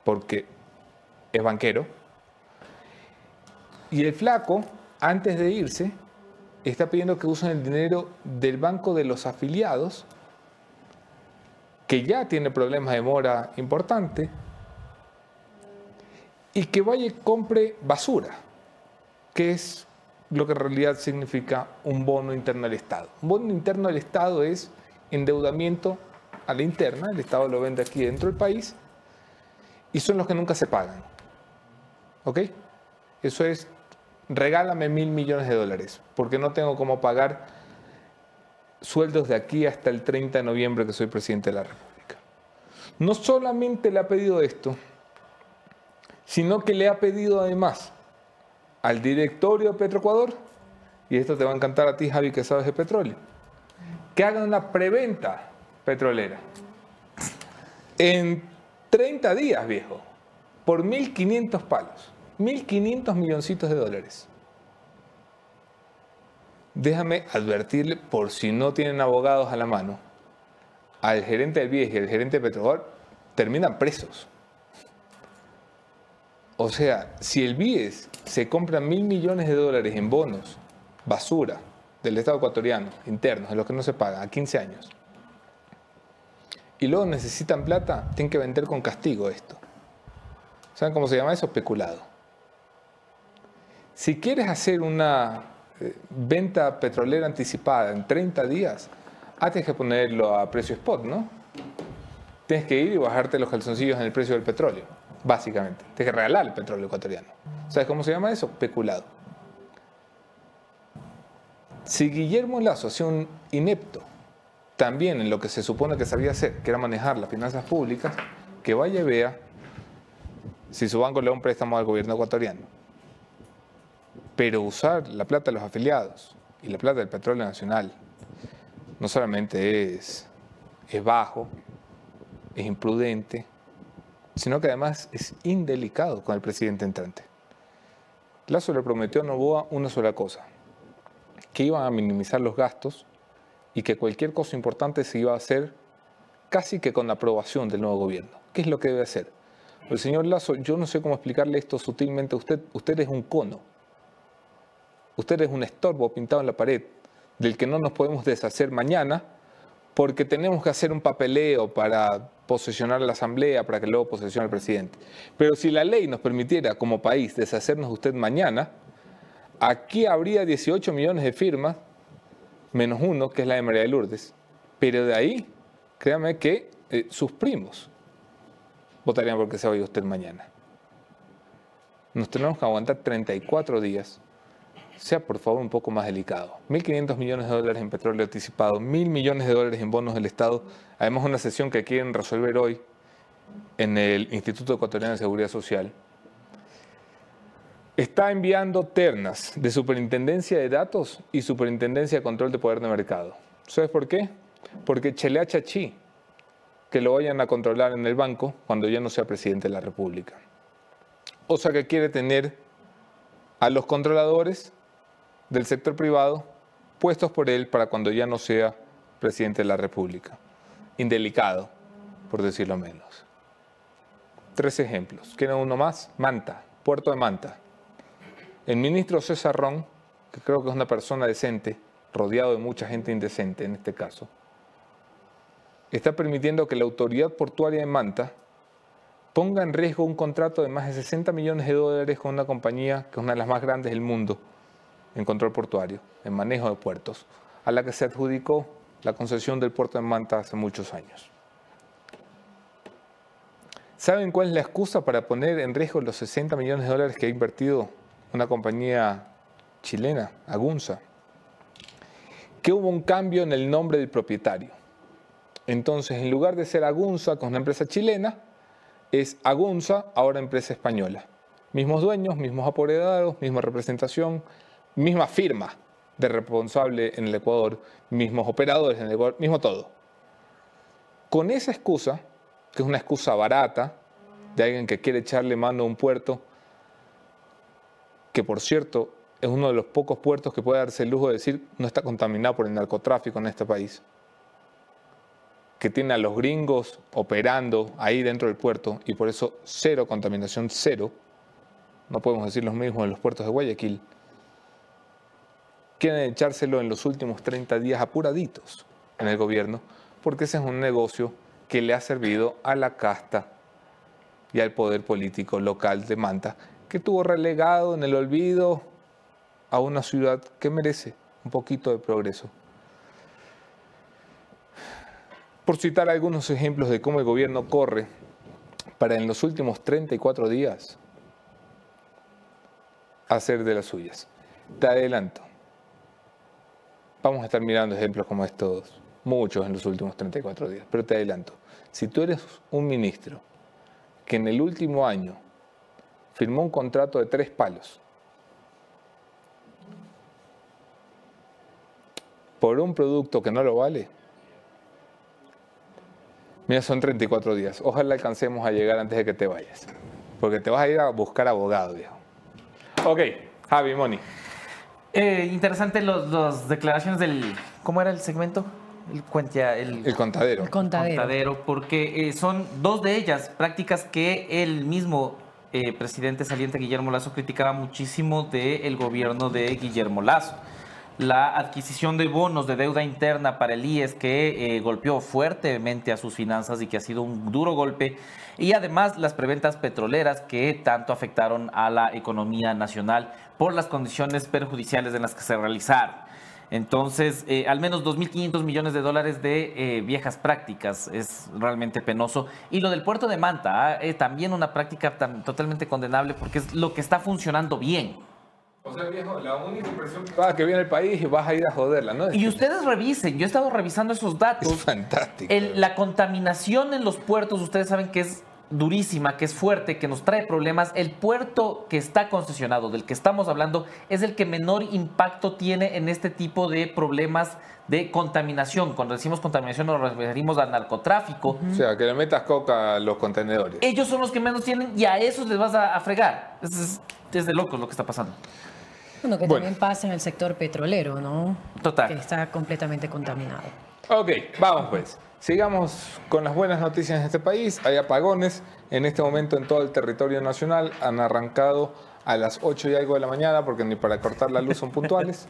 porque es banquero. Y el flaco, antes de irse, está pidiendo que usen el dinero del banco de los afiliados, que ya tiene problemas de mora importante, y que vaya y compre basura, que es lo que en realidad significa un bono interno del Estado. Un bono interno del Estado es endeudamiento a la interna, el Estado lo vende aquí dentro del país, y son los que nunca se pagan. ¿Ok? Eso es, regálame $1.000 millones, porque no tengo cómo pagar sueldos de aquí hasta el 30 de noviembre que soy presidente de la República. No solamente le ha pedido esto, sino que le ha pedido además al directorio de Petroecuador, y esto te va a encantar a ti, Javi, que sabes de petróleo, que hagan una preventa petrolera. En 30 días, viejo, por 1.500 palos, 1.500 milloncitos de dólares. Déjame advertirle, por si no tienen abogados a la mano, al gerente del BIES y al gerente de Petroecuador terminan presos. O sea, si el BIES se compra $1.000 millones en bonos, basura, del Estado ecuatoriano, internos, de los que no se pagan, a 15 años, y luego necesitan plata, tienen que vender con castigo esto. ¿Saben cómo se llama eso? Peculado. Si quieres hacer una venta petrolera anticipada en 30 días, tienes que ponerlo a precio spot, ¿no? Tienes que ir y bajarte los calzoncillos en el precio del petróleo, básicamente. Tienes que regalar el petróleo ecuatoriano. ¿Sabes cómo se llama eso? Peculado. Si Guillermo Lasso hacía un inepto también en lo que se supone que sabía hacer, que era manejar las finanzas públicas, que vaya y vea si su banco le da un préstamo al gobierno ecuatoriano. Pero usar la plata de los afiliados y la plata del petróleo nacional no solamente es bajo, es imprudente, sino que además es indelicado con el presidente entrante. Lasso le prometió a Noboa una sola cosa: que iban a minimizar los gastos y que cualquier cosa importante se iba a hacer casi que con la aprobación del nuevo gobierno. ¿Qué es lo que debe hacer? El señor Lasso, yo no sé cómo explicarle esto sutilmente a usted. Usted es un cono. Usted es un estorbo pintado en la pared del que no nos podemos deshacer mañana porque tenemos que hacer un papeleo para posesionar a la asamblea para que luego posesione al presidente. Pero si la ley nos permitiera como país deshacernos de usted mañana, aquí habría 18 millones de firmas, menos uno, que es la de María de Lourdes. Pero de ahí, créame que sus primos votarían porque se vaya usted mañana. Nos tenemos que aguantar 34 días. Sea, por favor, un poco más delicado. $1.500 millones en petróleo anticipado, $1.000 millones en bonos del Estado. Además, una sesión que quieren resolver hoy en el Instituto Ecuatoriano de Seguridad Social. Está enviando ternas de Superintendencia de Datos y Superintendencia de Control de Poder de Mercado. ¿Sabes por qué? Porque chelea chachí que lo vayan a controlar en el banco cuando ya no sea presidente de la República. O sea que quiere tener a los controladores del sector privado puestos por él para cuando ya no sea presidente de la República. Indelicado, por decirlo menos. 3 ejemplos. ¿Quieren uno más? Manta, Puerto de Manta. El ministro César Rón, que creo que es una persona decente, rodeado de mucha gente indecente en este caso, está permitiendo que la autoridad portuaria de Manta ponga en riesgo un contrato de más de $60 millones con una compañía que es una de las más grandes del mundo en control portuario, en manejo de puertos, a la que se adjudicó la concesión del puerto de Manta hace muchos años. ¿Saben cuál es la excusa para poner en riesgo los $60 millones que ha invertido una compañía chilena, Agunza? Que hubo un cambio en el nombre del propietario. Entonces, en lugar de ser Agunza, que es una empresa chilena, es Agunza, ahora empresa española. Mismos dueños, mismos apoderados, misma representación, misma firma de responsable en el Ecuador, mismos operadores en el Ecuador, mismo todo. Con esa excusa, que es una excusa barata, de alguien que quiere echarle mano a un puerto, que por cierto es uno de los pocos puertos que puede darse el lujo de decir no está contaminado por el narcotráfico en este país, que tiene a los gringos operando ahí dentro del puerto y por eso cero contaminación, cero, no podemos decir los mismos en los puertos de Guayaquil, quieren echárselo en los últimos 30 días apuraditos en el gobierno, porque ese es un negocio que le ha servido a la casta y al poder político local de Manta, que tuvo relegado en el olvido a una ciudad que merece un poquito de progreso. Por citar algunos ejemplos de cómo el gobierno corre para en los últimos 34 días hacer de las suyas. Te adelanto, vamos a estar mirando ejemplos como estos, muchos en los últimos 34 días, pero te adelanto, si tú eres un ministro que en el último año firmó un contrato de 3 palos por un producto que no lo vale, mira, son 34 días. Ojalá alcancemos a llegar antes de que te vayas, porque te vas a ir a buscar abogado, viejo. Ok, Javi, Moni. Interesante las declaraciones del... ¿Cómo era el segmento? El contadero. El contadero. Porque son 2 de ellas, prácticas que el mismo presidente saliente Guillermo Lasso criticaba muchísimo del gobierno de Guillermo Lasso. La adquisición de bonos de deuda interna para el IES que golpeó fuertemente a sus finanzas y que ha sido un duro golpe. Y además las preventas petroleras que tanto afectaron a la economía nacional por las condiciones perjudiciales en las que se realizaron. Entonces, al menos $2.500 millones de viejas prácticas. Es realmente penoso. Y lo del puerto de Manta, también una práctica totalmente condenable porque es lo que está funcionando bien. O sea, viejo, la única inversión que viene al país y vas a ir a joderla, ¿no? Y ustedes revisen, yo he estado revisando esos datos. Es fantástico. La contaminación en los puertos, ustedes saben que es durísima, que es fuerte, que nos trae problemas. El puerto que está concesionado, del que estamos hablando, es el que menor impacto tiene en este tipo de problemas de contaminación. Cuando decimos contaminación nos referimos al narcotráfico. O sea, que le metas coca a los contenedores. Ellos son los que menos tienen y a esos les vas a fregar. Es de locos lo que está pasando. Bueno, que también pasa en el sector petrolero, ¿no? Total. Que está completamente contaminado. Ok, vamos pues. Sigamos con las buenas noticias de este país. Hay apagones. En este momento en todo el territorio nacional han arrancado a las 8 y algo de la mañana porque ni para cortar la luz son puntuales.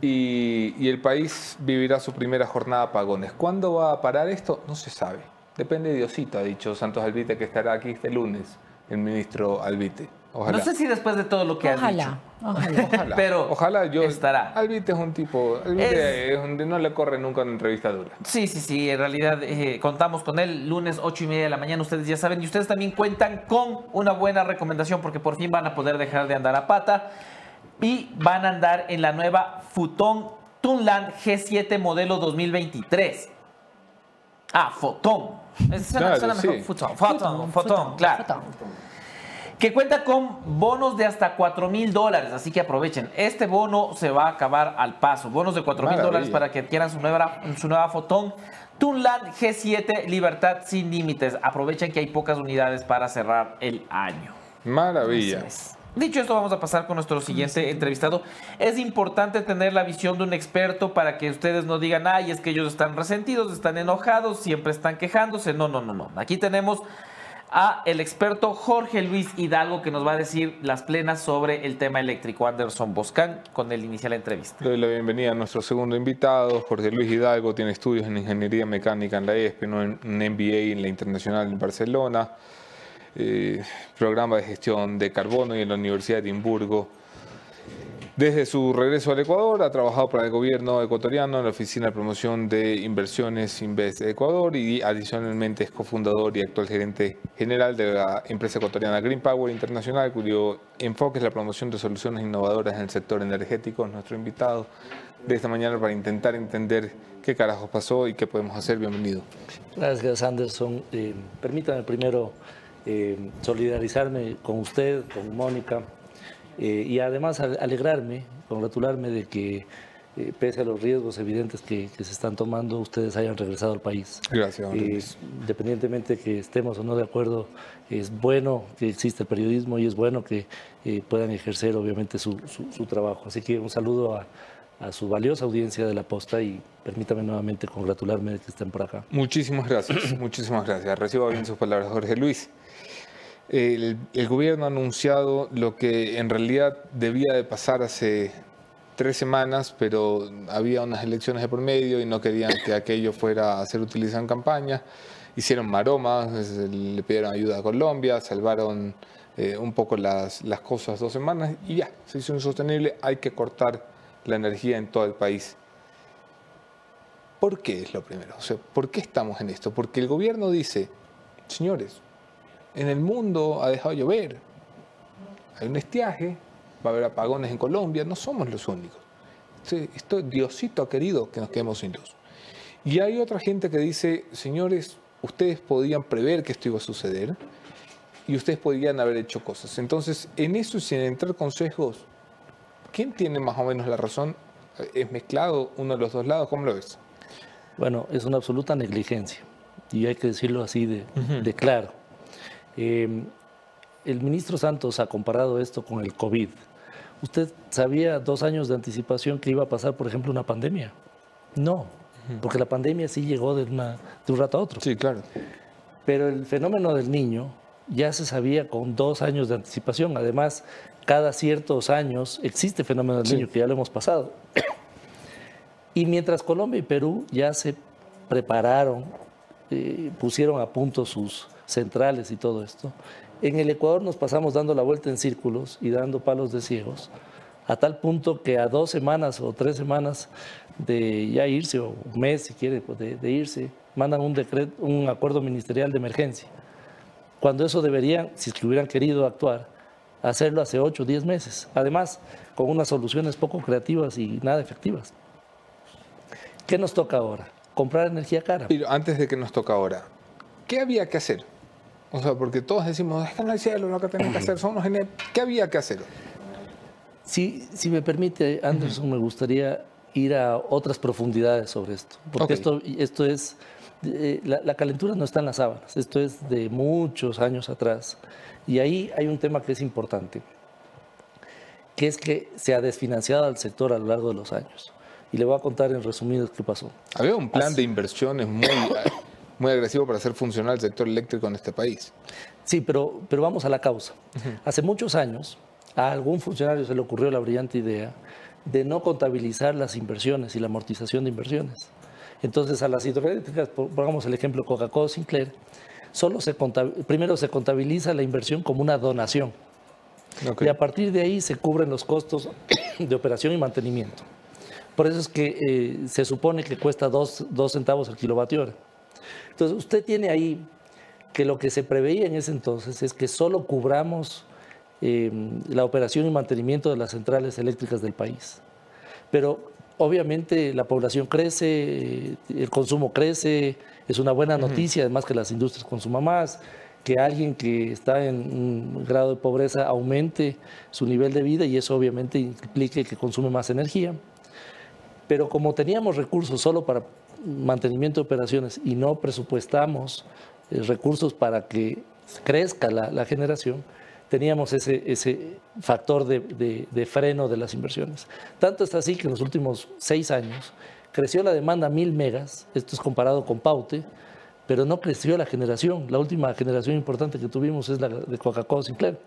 Y el país vivirá su primera jornada de apagones. ¿Cuándo va a parar esto? No se sabe. Depende de Diosito, ha dicho Santos Alvite, que estará aquí este lunes, el ministro Alvite. Ojalá. No sé si después de todo lo que has dicho. Pero ojalá yo estará. Alvite es un tipo... Alvite no le corre nunca una entrevista dura. Sí, sí, sí. En realidad contamos con él lunes 8:30 de la mañana. Ustedes ya saben. Y ustedes también cuentan con una buena recomendación porque por fin van a poder dejar de andar a pata. Y van a andar en la nueva Foton Tunland G7 modelo 2023. Ah, Foton. Suena mejor. Foton, claro. Foton. Que cuenta con bonos de hasta $4.000, así que aprovechen. Este bono se va a acabar al paso. Bonos de $4.000 para que adquieran su nueva Foton Tunland G7 Libertad sin Límites. Aprovechen que hay pocas unidades para cerrar el año. Maravilla. Entonces, dicho esto, vamos a pasar con nuestro siguiente entrevistado. Es importante tener la visión de un experto para que ustedes no digan, ay, es que ellos están resentidos, están enojados, siempre están quejándose. No, no, no, no. Aquí tenemos a el experto Jorge Luis Hidalgo, que nos va a decir las plenas sobre el tema eléctrico. Anderson Boscán, con él inicia la entrevista. Le doy la bienvenida a nuestro segundo invitado. Jorge Luis Hidalgo tiene estudios en Ingeniería Mecánica en la ESPE, un MBA en la Internacional en Barcelona, programa de gestión de carbono y en la Universidad de Edimburgo. Desde su regreso al Ecuador ha trabajado para el gobierno ecuatoriano en la Oficina de Promoción de Inversiones Invest Ecuador y adicionalmente es cofundador y actual gerente general de la empresa ecuatoriana Green Power Internacional, cuyo enfoque es la promoción de soluciones innovadoras en el sector energético. Es nuestro invitado de esta mañana para intentar entender qué carajos pasó y qué podemos hacer. Bienvenido. Gracias, Anderson. Permítame primero solidarizarme con usted, con Mónica. Y además alegrarme, congratularme de que, pese a los riesgos evidentes que se están tomando, ustedes hayan regresado al país. Gracias. Independientemente de que estemos o no de acuerdo, es bueno que exista el periodismo y es bueno que puedan ejercer obviamente su trabajo. Así que un saludo a su valiosa audiencia de La Posta y permítame nuevamente congratularme de que estén por acá. Muchísimas gracias, muchísimas gracias. Recibo bien sus palabras, Jorge Luis. El gobierno ha anunciado lo que en realidad debía de pasar hace 3 semanas, pero había unas elecciones de por medio y no querían que aquello fuera a ser utilizado en campaña. Hicieron maromas, le pidieron ayuda a Colombia, salvaron un poco las cosas 2 semanas y ya, se hizo insostenible. Hay que cortar la energía en todo el país. ¿Por qué es lo primero? O sea, ¿por qué estamos en esto? Porque el gobierno dice, señores, en el mundo ha dejado de llover, hay un estiaje, va a haber apagones en Colombia, no somos los únicos. Esto Diosito ha querido que nos quedemos sin luz. Y hay otra gente que dice, señores, ustedes podían prever que esto iba a suceder y ustedes podían haber hecho cosas. Entonces, en eso, sin entrar consejos, ¿quién tiene más o menos la razón? ¿Es mezclado uno de los dos lados? ¿Cómo lo ves? Bueno, es una absoluta negligencia y hay que decirlo así de claro. El ministro Santos ha comparado esto con el COVID. ¿Usted sabía 2 años de anticipación que iba a pasar, por ejemplo, una pandemia? No, porque la pandemia sí llegó de un rato a otro. Sí, claro. Pero el fenómeno del niño ya se sabía con 2 años de anticipación. Además, cada ciertos años existe fenómeno del niño, que ya lo hemos pasado. Y mientras Colombia y Perú ya se prepararon, pusieron a punto sus centrales y todo esto, en el Ecuador nos pasamos dando la vuelta en círculos y dando palos de ciegos, a tal punto que a 2 semanas o 3 semanas de ya irse, o un mes si quiere, pues de irse, mandan un decreto, un acuerdo ministerial de emergencia. Cuando eso deberían, si hubieran querido actuar, hacerlo hace 8 o 10 meses. Además, con unas soluciones poco creativas y nada efectivas. ¿Qué nos toca ahora? Comprar energía cara. Pero antes de que nos toca ahora, ¿qué había que hacer? O sea, porque todos decimos, es que no hay cielo, lo que tenemos que hacer, somos geniales. ¿Qué había que hacer? Si me permite, Anderson, me gustaría ir a otras profundidades sobre esto. Porque esto es... La calentura no está en las sábanas. Esto es de muchos años atrás. Y ahí hay un tema que es importante, que es que se ha desfinanciado al sector a lo largo de los años. Y le voy a contar en resumidas qué pasó. Había un plan de inversiones muy agresivo para hacer funcionar el sector eléctrico en este país. Sí, pero vamos a la causa. Hace muchos años a algún funcionario se le ocurrió la brillante idea de no contabilizar las inversiones y la amortización de inversiones. Entonces, a las hidroeléctricas, pongamos el ejemplo Coca-Cola Sinclair, primero se contabiliza la inversión como una donación. Y a partir de ahí se cubren los costos de operación y mantenimiento. Por eso es que se supone que cuesta 2 centavos el kilovatio hora. Entonces, usted tiene ahí que lo que se preveía en ese entonces es que solo cubramos la operación y mantenimiento de las centrales eléctricas del país. Pero obviamente la población crece, el consumo crece, es una buena noticia, además que las industrias consuman más, que alguien que está en un grado de pobreza aumente su nivel de vida y eso obviamente implica que consume más energía. Pero como teníamos recursos solo para mantenimiento de operaciones y no presupuestamos recursos para que crezca la generación, teníamos ese factor de freno de las inversiones. Tanto es así que en los últimos 6 años creció la demanda a 1000 megas, esto es comparado con Paute, pero no creció la generación. La última generación importante que tuvimos es la de Coca-Cola Sinclair.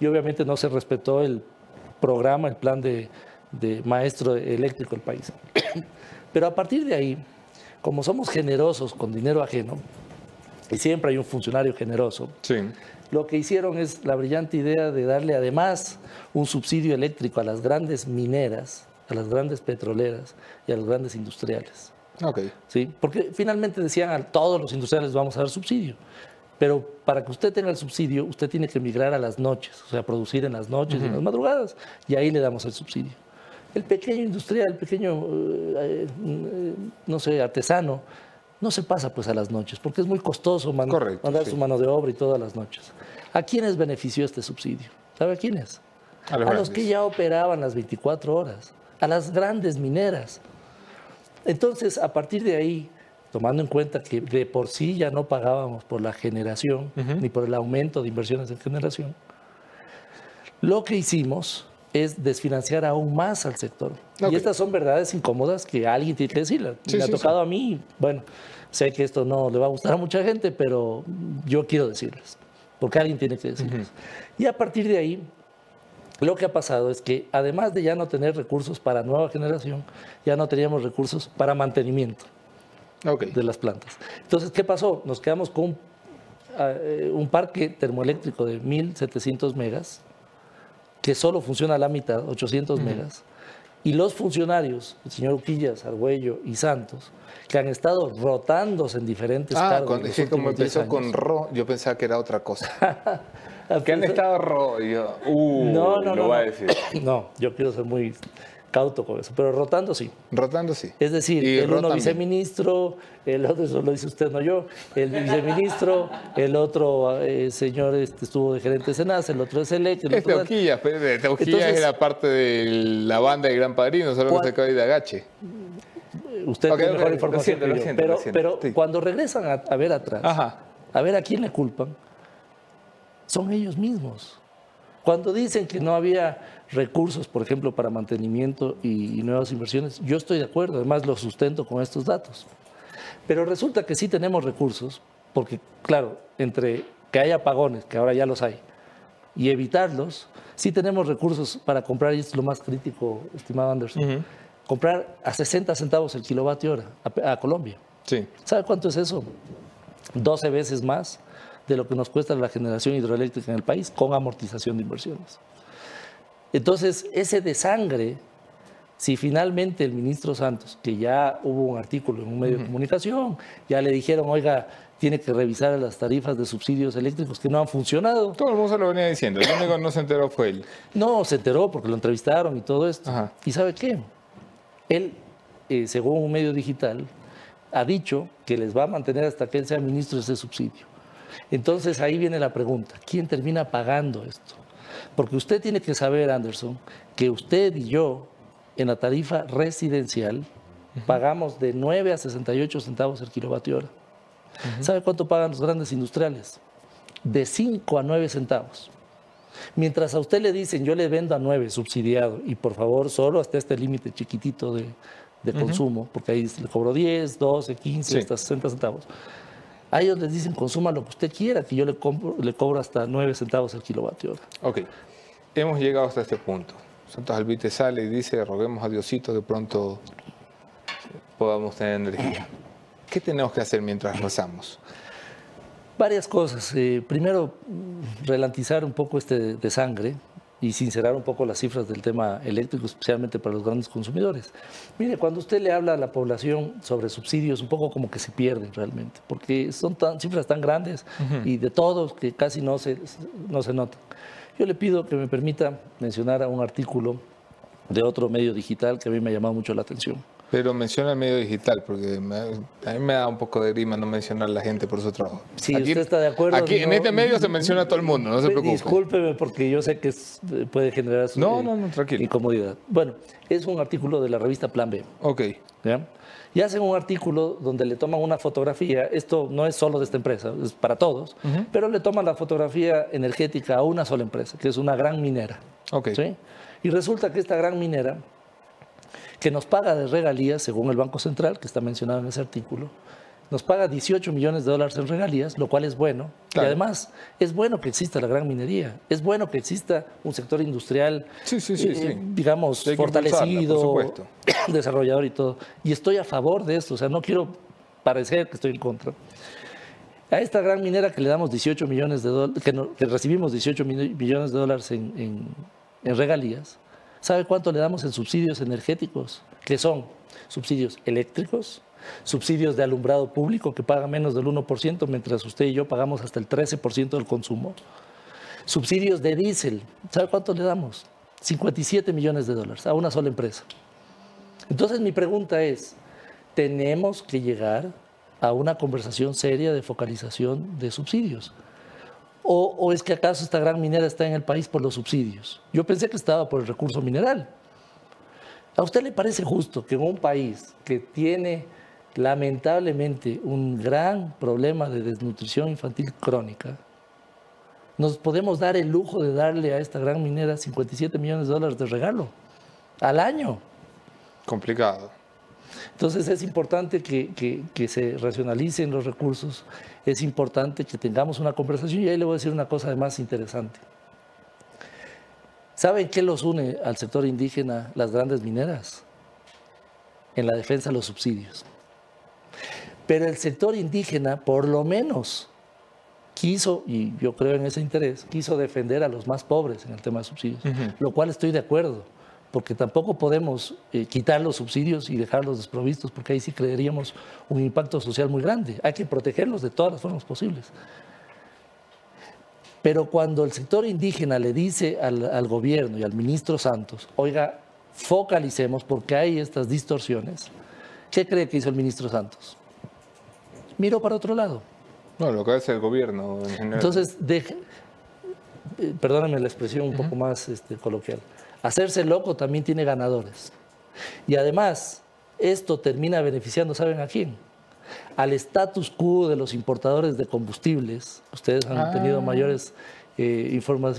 Y obviamente no se respetó el programa, el plan de maestro eléctrico del país. Pero a partir de ahí, como somos generosos con dinero ajeno, y siempre hay un funcionario generoso, lo que hicieron es la brillante idea de darle además un subsidio eléctrico a las grandes mineras, a las grandes petroleras y a los grandes industriales. ¿Sí? Porque finalmente decían a todos los industriales vamos a dar subsidio. Pero para que usted tenga el subsidio, usted tiene que emigrar a las noches, o sea, producir en las noches y en las madrugadas, y ahí le damos el subsidio. El pequeño industrial, el pequeño, no sé, artesano, no se pasa pues a las noches, porque es muy costoso mandar su mano de obra y todas las noches. ¿A quiénes benefició este subsidio? ¿Sabe a quiénes? A los que ya operaban las 24 horas, a las grandes mineras. Entonces, a partir de ahí, tomando en cuenta que de por sí ya no pagábamos por la generación, ni por el aumento de inversiones en generación, lo que hicimos es desfinanciar aún más al sector. Y estas son verdades incómodas que alguien tiene que decirlas. Me ha tocado a mí. Bueno, sé que esto no le va a gustar a mucha gente, pero yo quiero decirlas, porque alguien tiene que decirlas. Y a partir de ahí, lo que ha pasado es que, además de ya no tener recursos para nueva generación, ya no teníamos recursos para mantenimiento de las plantas. Entonces, ¿qué pasó? Nos quedamos con un parque termoeléctrico de 1.700 megas, que solo funciona a la mitad, 800 megas, Y los funcionarios, el señor Auquillas, Argüello y Santos, que han estado rotándose en diferentes cargos. Ah, sí, como empezó con Ro, yo pensaba que era otra cosa. Que han estado Ro, yo, no, va a decir. No, yo quiero ser muy cauto con eso, pero rotando sí. Rotando sí. Es decir, y el uno también. Viceministro, el otro, eso lo dice usted, no yo, el viceministro, el otro señor estuvo de gerente de Senasa, el otro de Selec. Es de Auquillas, era parte de la banda de Gran Padrino, solo que se acaba de Agache. Usted tiene mejor información. Pero cuando regresan a ver atrás, a ver a quién le culpan, son ellos mismos. Cuando dicen que no había recursos, por ejemplo, para mantenimiento y nuevas inversiones, yo estoy de acuerdo, además lo sustento con estos datos. Pero resulta que sí tenemos recursos, porque claro, entre que hay apagones, que ahora ya los hay, y evitarlos, sí tenemos recursos para comprar, y esto es lo más crítico, estimado Anderson, comprar a 60 centavos el kilovatio hora a Colombia. Sí. ¿Sabe cuánto es eso? 12 veces más de lo que nos cuesta la generación hidroeléctrica en el país con amortización de inversiones. Entonces, ese desangre, si finalmente el ministro Santos, que ya hubo un artículo en un medio de comunicación, ya le dijeron, oiga, tiene que revisar las tarifas de subsidios eléctricos que no han funcionado. Todo el mundo se lo venía diciendo, el único que no se enteró fue él. No, se enteró porque lo entrevistaron y todo esto. Ajá. ¿Y sabe qué? Él, según un medio digital, ha dicho que les va a mantener hasta que él sea ministro ese subsidio. Entonces ahí viene la pregunta, ¿quién termina pagando esto? Porque usted tiene que saber, Anderson, que usted y yo en la tarifa residencial pagamos de 9 a 68 centavos el kilovatio hora. ¿Sabe cuánto pagan los grandes industriales? De 5 a 9 centavos. Mientras a usted le dicen, yo le vendo a 9 subsidiado y por favor solo hasta este límite chiquitito de consumo, porque ahí le cobro 10, 12, 15, sí, hasta 60 centavos. A ellos les dicen, consuma lo que usted quiera, que yo le cobro hasta 9 centavos el kilovatio hora. Ok, hemos llegado hasta este punto. Santos Alvite sale y dice, roguemos a Diosito, de pronto podamos tener energía. ¿Qué tenemos que hacer mientras rezamos? Varias cosas. Primero, ralentizar un poco este desangre y sincerar un poco las cifras del tema eléctrico, especialmente para los grandes consumidores. Mire, cuando usted le habla a la población sobre subsidios, un poco como que se pierden realmente, porque son cifras tan grandes y de todos que casi no se notan. Yo le pido que me permita mencionar a un artículo de otro medio digital que a mí me ha llamado mucho la atención. Pero menciona el medio digital, porque a mí me da un poco de grima no mencionar a la gente por su trabajo. Sí, aquí, usted está de acuerdo. Aquí, no, en este medio se menciona a todo el mundo, no se preocupe. Discúlpeme, porque yo sé que puede generar su incomodidad. Bueno, es un artículo de la revista Plan B. Ok. ¿Ya? Y hacen un artículo donde le toman una fotografía, esto no es solo de esta empresa, es para todos, pero le toman la fotografía energética a una sola empresa, que es una gran minera. Ok. ¿Sí? Y resulta que esta gran minera, que nos paga de regalías, según el Banco Central, que está mencionado en ese artículo, nos paga $18 millones en regalías, lo cual es bueno. Claro. Y además, es bueno que exista la gran minería, es bueno que exista un sector industrial, digamos, fortalecido, desarrollador y todo. Y estoy a favor de esto, o sea, no quiero parecer que estoy en contra. A esta gran minera que le damos $18 millones, que recibimos $18 millones en regalías, ¿sabe cuánto le damos en subsidios energéticos? Que son subsidios eléctricos, subsidios de alumbrado público que paga menos del 1%, mientras usted y yo pagamos hasta el 13% del consumo. Subsidios de diésel, ¿sabe cuánto le damos? $57 millones a una sola empresa. Entonces mi pregunta es, tenemos que llegar a una conversación seria de focalización de subsidios. ¿O es que acaso esta gran minera está en el país por los subsidios? Yo pensé que estaba por el recurso mineral. ¿A usted le parece justo que en un país que tiene lamentablemente un gran problema de desnutrición infantil crónica, nos podemos dar el lujo de darle a esta gran minera $57 millones de regalo al año? Complicado. Entonces es importante que se racionalicen los recursos, es importante que tengamos una conversación y ahí le voy a decir una cosa además interesante. ¿Saben qué los une al sector indígena las grandes mineras? En la defensa de los subsidios. Pero el sector indígena por lo menos quiso, y yo creo en ese interés, quiso defender a los más pobres en el tema de subsidios, lo cual estoy de acuerdo. porque tampoco podemos quitar los subsidios y dejarlos desprovistos, porque ahí sí creeríamos un impacto social muy grande. Hay que protegerlos de todas las formas posibles. Pero cuando el sector indígena le dice al gobierno y al ministro Santos, oiga, focalicemos porque hay estas distorsiones, ¿qué cree que hizo el ministro Santos? Miró para otro lado. No, lo que hace el gobierno en general. Entonces, perdóname la expresión un poco más coloquial. Hacerse loco también tiene ganadores. Y además, esto termina beneficiando, ¿saben a quién? Al status quo de los importadores de combustibles. Ustedes han tenido mayores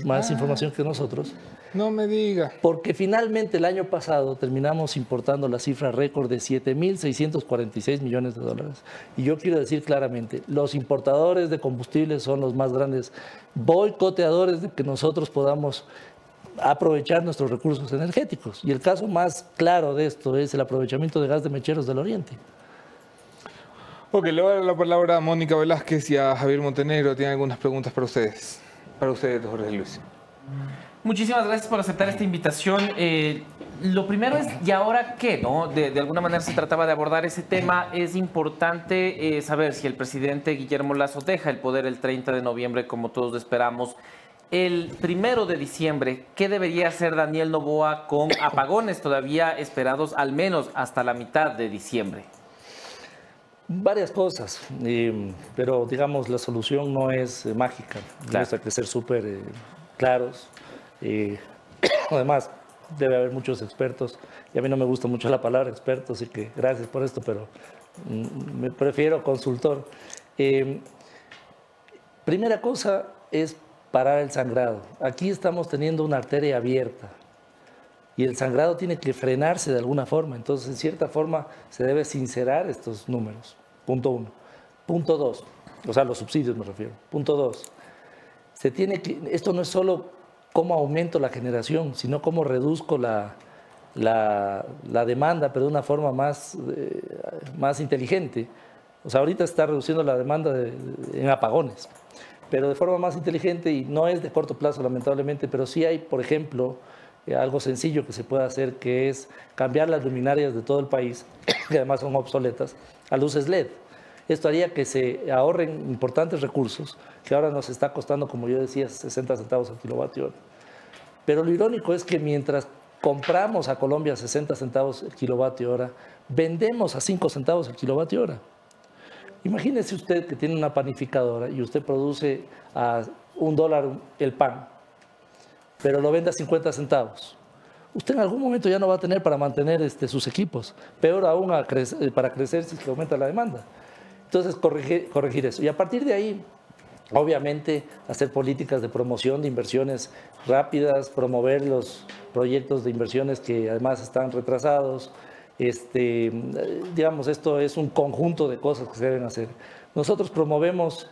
más información que nosotros. No me diga. Porque finalmente el año pasado terminamos importando la cifra récord de 7.646 millones de dólares. Y yo quiero decir claramente, los importadores de combustibles son los más grandes boicoteadores de que nosotros podamos aprovechar nuestros recursos energéticos. Y el caso más claro de esto es el aprovechamiento de gas de mecheros del Oriente. Ok, le voy a dar la palabra a Mónica Velázquez y a Javier Montenegro. Tienen algunas preguntas para ustedes. Para ustedes, Jorge Luis. Muchísimas gracias por aceptar esta invitación. Lo primero es, ¿y ahora qué? ¿No? De alguna manera se trataba de abordar ese tema. Es importante saber si el presidente Guillermo Lasso deja el poder el 30 de noviembre, como todos esperamos. El 1 de diciembre, ¿qué debería hacer Daniel Noboa con apagones todavía esperados al menos hasta la mitad de diciembre? Varias cosas, pero digamos la solución no es mágica. Claro. Hay que ser súper claros. Además, debe haber muchos expertos, y a mí no me gusta mucho la palabra experto, así que gracias por esto, pero me prefiero consultor. Primera cosa es parar el sangrado. Aquí estamos teniendo una arteria abierta y el sangrado tiene que frenarse de alguna forma. Entonces, en cierta forma, se debe sincerar estos números. Punto uno. Punto dos, o sea, los subsidios me refiero. Punto dos, se tiene que, esto no es solo cómo aumento la generación, sino cómo reduzco la demanda, pero de una forma más inteligente. O sea, ahorita está reduciendo la demanda en apagones, pero de forma más inteligente, y no es de corto plazo, lamentablemente, pero sí hay, por ejemplo, algo sencillo que se puede hacer, que es cambiar las luminarias de todo el país, que además son obsoletas, a luces LED. Esto haría que se ahorren importantes recursos, que ahora nos está costando, como yo decía, 60 centavos al kilovatio hora. Pero lo irónico es que mientras compramos a Colombia 60 centavos el kilovatio hora, vendemos a 5 centavos el kilovatio hora. Imagínese usted que tiene una panificadora y usted produce a $1 el pan, pero lo vende a 50 centavos. Usted en algún momento ya no va a tener para mantener sus equipos. Peor aún, para crecer si se aumenta la demanda. Entonces, corregir eso. Y a partir de ahí, obviamente, hacer políticas de promoción de inversiones rápidas, promover los proyectos de inversiones que además están retrasados. Digamos, esto es un conjunto de cosas que se deben hacer. Nosotros promovemos,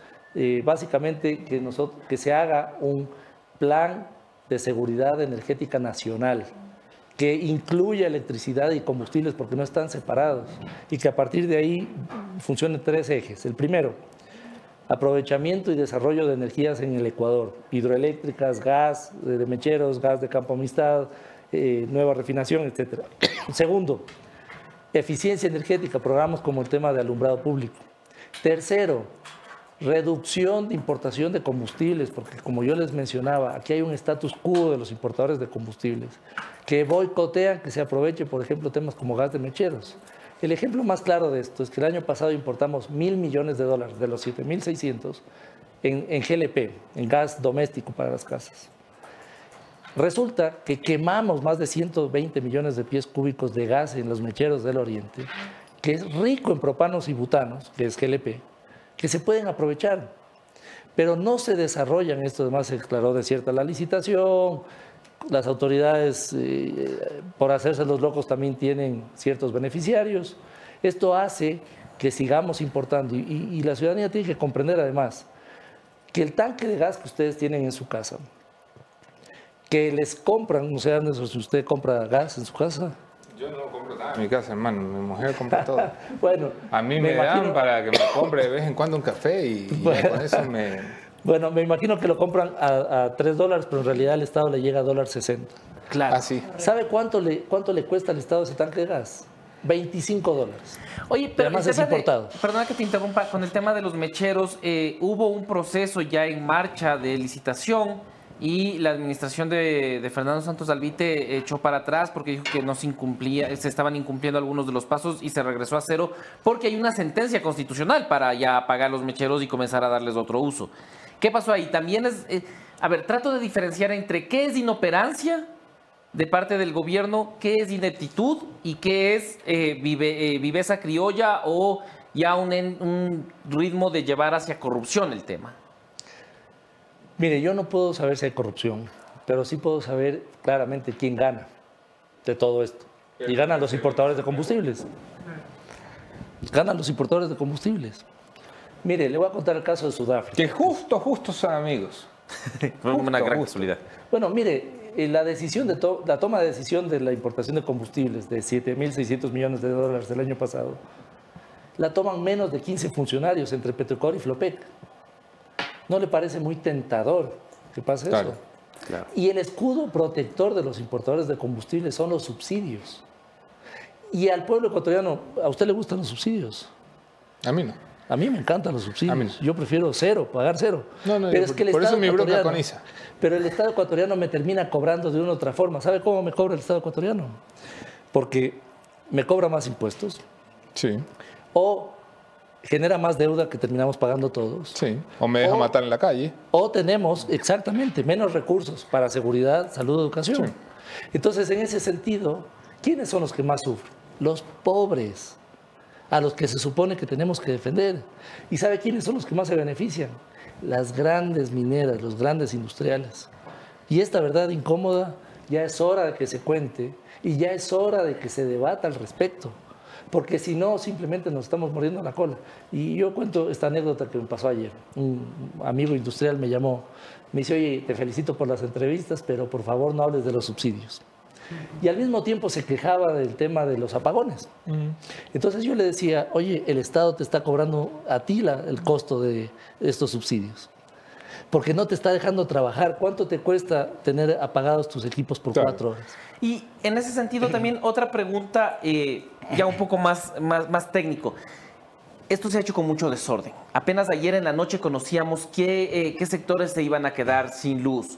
básicamente, que se haga un plan de seguridad energética nacional, que incluya electricidad y combustibles, porque no están separados, y que a partir de ahí funcionen tres ejes. El primero, aprovechamiento y desarrollo de energías en el Ecuador, hidroeléctricas, gas de mecheros, gas de Campo Amistad, nueva refinación, etc. Segundo, eficiencia energética, programas como el tema de alumbrado público. Tercero, reducción de importación de combustibles, porque como yo les mencionaba, aquí hay un status quo de los importadores de combustibles que boicotean que se aproveche, por ejemplo, temas como gas de mecheros. El ejemplo más claro de esto es que el año pasado importamos $1.000 millones de los 7.600 en GLP, en gas doméstico para las casas. Resulta que quemamos más de 120 millones de pies cúbicos de gas en los mecheros del Oriente, que es rico en propanos y butanos, que es GLP, que se pueden aprovechar, pero no se desarrollan. Esto además se declaró desierta la licitación, las autoridades por hacerse los locos también tienen ciertos beneficiarios. Esto hace que sigamos importando y la ciudadanía tiene que comprender además que el tanque de gas que ustedes tienen en su casa, que les compran, no sé, Anderson, si usted compra gas en su casa. Yo no compro nada en mi casa, hermano. Mi mujer compra todo. Bueno, a mí me dan para que me compre de vez en cuando un café y bueno, con eso me... Bueno, me imagino que lo compran a $3, pero en realidad al Estado le llega a $1.60. Claro. Así. ¿Sabe cuánto le cuesta al Estado ese tanque de gas? $25. Oye, pero además es importado. Perdona que te interrumpa. Con el tema de los mecheros, hubo un proceso ya en marcha de licitación y la administración de Fernando Santos Alvite echó para atrás porque dijo que no se incumplía, se estaban incumpliendo algunos de los pasos y se regresó a cero porque hay una sentencia constitucional para ya apagar los mecheros y comenzar a darles otro uso. ¿Qué pasó ahí? También es... a ver, trato de diferenciar entre qué es inoperancia de parte del gobierno, qué es ineptitud y qué es viveza criolla o ya un ritmo de llevar hacia corrupción el tema. Mire, yo no puedo saber si hay corrupción, pero sí puedo saber claramente quién gana de todo esto. Y ganan los importadores de combustibles. Ganan los importadores de combustibles. Mire, le voy a contar el caso de Sudáfrica. Que justo son amigos. Una gran casualidad. Bueno, mire, la toma de decisión de la importación de combustibles de $7.600 millones el año pasado la toman menos de 15 funcionarios entre Petroecuador y Flopec. ¿No le parece muy tentador que pase eso? Claro. Y el escudo protector de los importadores de combustibles son los subsidios. Y al pueblo ecuatoriano, ¿a usted le gustan los subsidios? A mí no. A mí me encantan los subsidios. No. Yo prefiero cero, pagar cero. No, pero es que por eso mi bronca con ISA. Pero el Estado ecuatoriano me termina cobrando de una u otra forma. ¿Sabe cómo me cobra el Estado ecuatoriano? Porque me cobra más impuestos. Sí. O genera más deuda que terminamos pagando todos. Sí. O me deja matar en la calle. O tenemos, exactamente, menos recursos para seguridad, salud, educación. Sí. Entonces, en ese sentido, ¿quiénes son los que más sufren? Los pobres, a los que se supone que tenemos que defender. ¿Y sabe quiénes son los que más se benefician? Las grandes mineras, los grandes industriales. Y esta verdad incómoda ya es hora de que se cuente y ya es hora de que se debata al respecto, porque si no, simplemente nos estamos muriendo la cola. Y yo cuento esta anécdota que me pasó ayer. Un amigo industrial me llamó, me dice: oye, te felicito por las entrevistas, pero por favor no hables de los subsidios. Y al mismo tiempo se quejaba del tema de los apagones. Entonces yo le decía: oye, el Estado te está cobrando a ti el costo de estos subsidios, porque no te está dejando trabajar. ¿Cuánto te cuesta tener apagados tus equipos por 4 horas? Y en ese sentido también otra pregunta, ya un poco más técnico. Esto se ha hecho con mucho desorden. Apenas ayer en la noche conocíamos qué sectores se iban a quedar sin luz.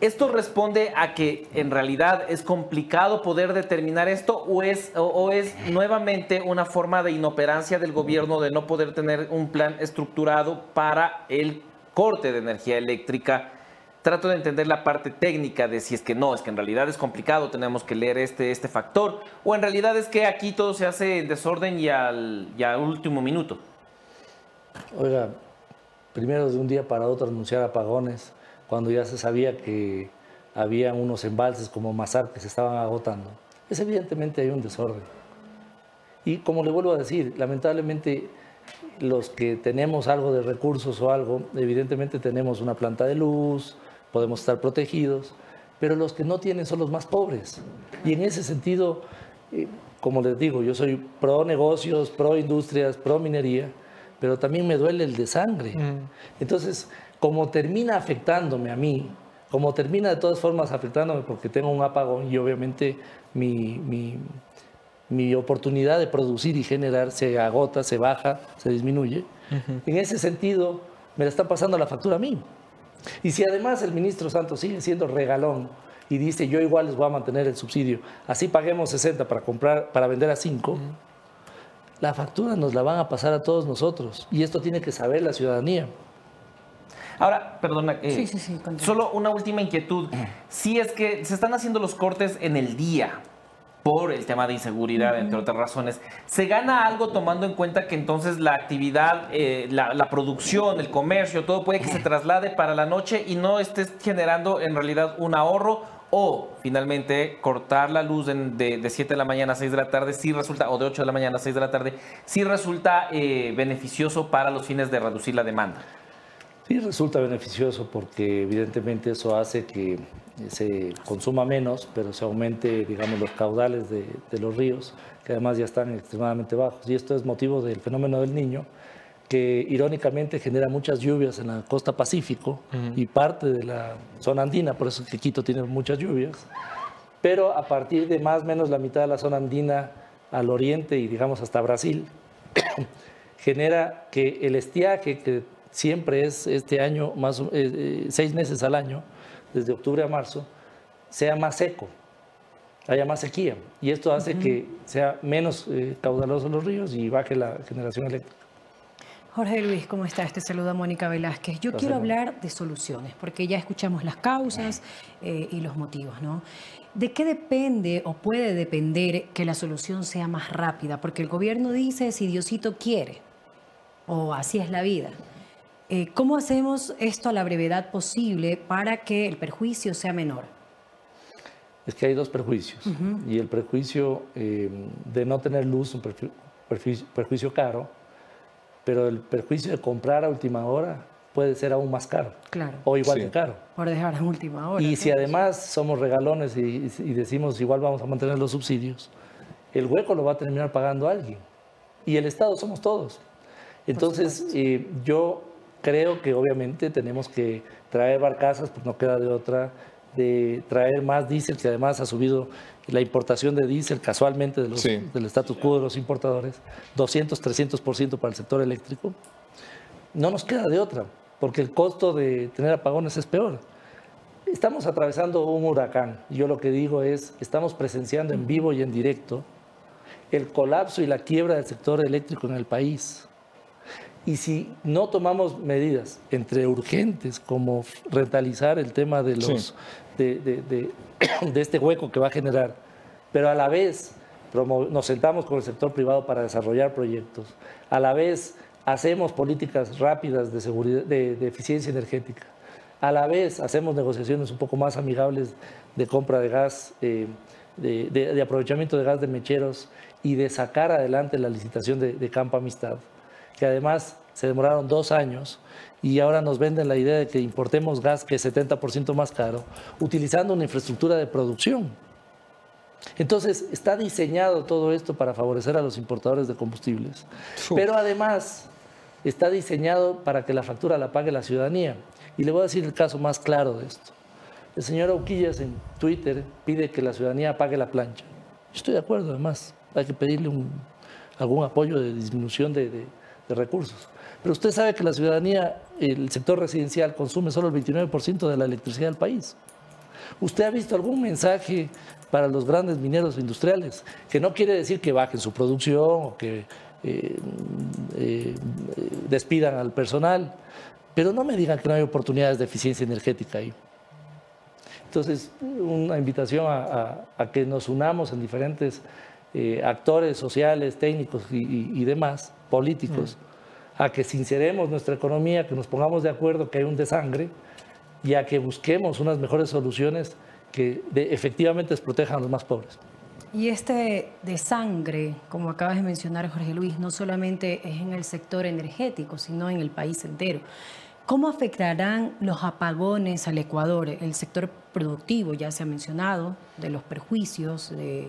¿Esto responde a que en realidad es complicado poder determinar esto o es nuevamente una forma de inoperancia del gobierno de no poder tener un plan estructurado para el corte de energía eléctrica? Trato de entender la parte técnica de si es que no, es que en realidad es complicado, tenemos que leer este factor, o en realidad es que aquí todo se hace en desorden y al último minuto. Oiga, primero de un día para otro anunciar apagones, cuando ya se sabía que había unos embalses como Mazar que se estaban agotando. Es evidentemente hay un desorden. Y como le vuelvo a decir, lamentablemente los que tenemos algo de recursos o algo, evidentemente tenemos una planta de luz, podemos estar protegidos, pero los que no tienen son los más pobres. Y en ese sentido, como les digo, yo soy pro negocios, pro industrias, pro minería, pero también me duele el de sangre. Entonces, como termina afectándome a mí, como termina de todas formas afectándome porque tengo un apagón y obviamente mi oportunidad de producir y generar se agota, se baja, se disminuye. En ese sentido, me la están pasando la factura a mí. Y si además el ministro Santos sigue siendo regalón y dice: yo igual les voy a mantener el subsidio, así paguemos 60 para vender a 5, la factura nos la van a pasar a todos nosotros. Y esto tiene que saber la ciudadanía. Ahora, perdona, solo una última inquietud. Si es que se están haciendo los cortes en el día por el tema de inseguridad, entre otras razones, ¿se gana algo tomando en cuenta que entonces la actividad, la producción, el comercio, todo puede que se traslade para la noche y no estés generando en realidad un ahorro? O finalmente cortar la luz de 7 de la mañana a 6 de la tarde sí resulta, o de 8 de la mañana a 6 de la tarde, sí resulta beneficioso para los fines de reducir la demanda. Sí, resulta beneficioso porque evidentemente eso hace que se consuma menos, pero se aumente, digamos, los caudales de los ríos, que además ya están extremadamente bajos. Y esto es motivo del fenómeno del Niño, que irónicamente genera muchas lluvias en la costa Pacífico y parte de la zona andina, por eso que Quito tiene muchas lluvias, pero a partir de más o menos la mitad de la zona andina al oriente y digamos hasta Brasil, genera que el estiaje, que siempre es este año, más 6 meses al año, desde octubre a marzo, sea más seco, haya más sequía, y esto hace que sea menos caudalosos los ríos y baje la generación eléctrica. Jorge Luis, ¿cómo estás? Te saluda Mónica Velázquez. Yo quiero hablar de soluciones, porque ya escuchamos las causas y los motivos, ¿no? ¿De qué depende o puede depender que la solución sea más rápida? Porque el gobierno dice, si Diosito quiere, o así es la vida. ¿Cómo hacemos esto a la brevedad posible para que el perjuicio sea menor? Es que hay dos perjuicios. Y el perjuicio de no tener luz, un perjuicio caro, pero el perjuicio de comprar a última hora puede ser aún más caro. Claro. O igual de caro. Por dejar a última hora. Y si además somos regalones y decimos igual vamos a mantener los subsidios, el hueco lo va a terminar pagando alguien. Y el Estado somos todos. Entonces, yo creo que obviamente tenemos que traer barcazas, pues no queda de otra, de traer más diésel, que además ha subido la importación de diésel casualmente de los, del status quo de los importadores, 200, 300% para el sector eléctrico. No nos queda de otra, porque el costo de tener apagones es peor. Estamos atravesando un huracán. Yo lo que digo es, estamos presenciando en vivo y en directo el colapso y la quiebra del sector eléctrico en el país. Y si no tomamos medidas entre urgentes, como rentalizar el tema de los de este hueco que va a generar, pero a la vez nos sentamos con el sector privado para desarrollar proyectos, a la vez hacemos políticas rápidas de seguridad, de eficiencia energética, a la vez hacemos negociaciones un poco más amigables de compra de gas, de aprovechamiento de gas de mecheros y de sacar adelante la licitación de Campo Amistad, que además se demoraron 2 años y ahora nos venden la idea de que importemos gas que es 70% más caro, utilizando una infraestructura de producción. Entonces, está diseñado todo esto para favorecer a los importadores de combustibles, pero además está diseñado para que la factura la pague la ciudadanía. Y le voy a decir el caso más claro de esto. El señor Auquillas en Twitter pide que la ciudadanía pague la plancha. Yo estoy de acuerdo, además, hay que pedirle algún apoyo de disminución de recursos. Pero usted sabe que la ciudadanía, el sector residencial, consume solo el 29% de la electricidad del país. ¿Usted ha visto algún mensaje para los grandes mineros industriales? Que no quiere decir que bajen su producción o que despidan al personal, pero no me digan que no hay oportunidades de eficiencia energética ahí. Entonces, una invitación a que nos unamos en diferentes actores sociales, técnicos y demás, políticos, a que sinceremos nuestra economía, que nos pongamos de acuerdo que hay un desangre y a que busquemos unas mejores soluciones que efectivamente protejan a los más pobres. Y este desangre, como acabas de mencionar, Jorge Luis, no solamente es en el sector energético, sino en el país entero. ¿Cómo afectarán los apagones al Ecuador? El sector productivo ya se ha mencionado, de los perjuicios, de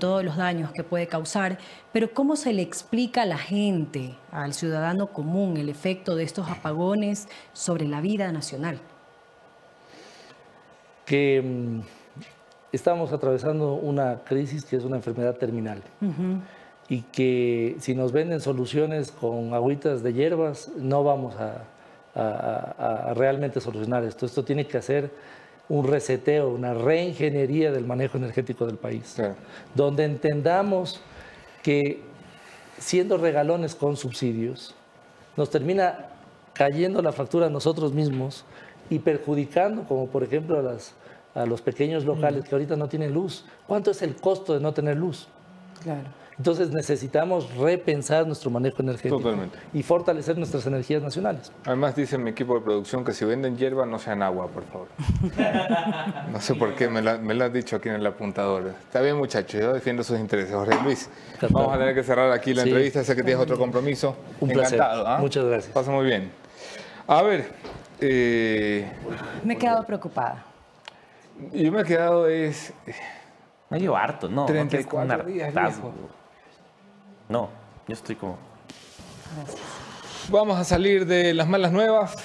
todos los daños que puede causar, pero ¿cómo se le explica a la gente, al ciudadano común, el efecto de estos apagones sobre la vida nacional? Que estamos atravesando una crisis que es una enfermedad terminal. Y que si nos venden soluciones con agüitas de hierbas, no vamos a realmente solucionar esto. Esto tiene que hacer un reseteo, una reingeniería del manejo energético del país, donde entendamos que siendo regalones con subsidios, nos termina cayendo la factura a nosotros mismos y perjudicando, como por ejemplo a los pequeños locales que ahorita no tienen luz. ¿Cuánto es el costo de no tener luz? Claro. Entonces necesitamos repensar nuestro manejo energético y fortalecer nuestras energías nacionales. Además dice mi equipo de producción que si venden hierba no sean agua, por favor. No sé por qué, me lo has dicho aquí en el apuntador. Está bien, muchachos, yo defiendo sus intereses. Jorge Luis, vamos a tener que cerrar aquí la entrevista, sé que tienes otro compromiso. Un encantado, placer. ¿Eh? Muchas gracias. Pasa muy bien. A ver. Me he quedado preocupada. Yo me he quedado No, yo harto, no. 34 días, viejo. No, yo estoy como... Gracias. Vamos a salir de las malas nuevas,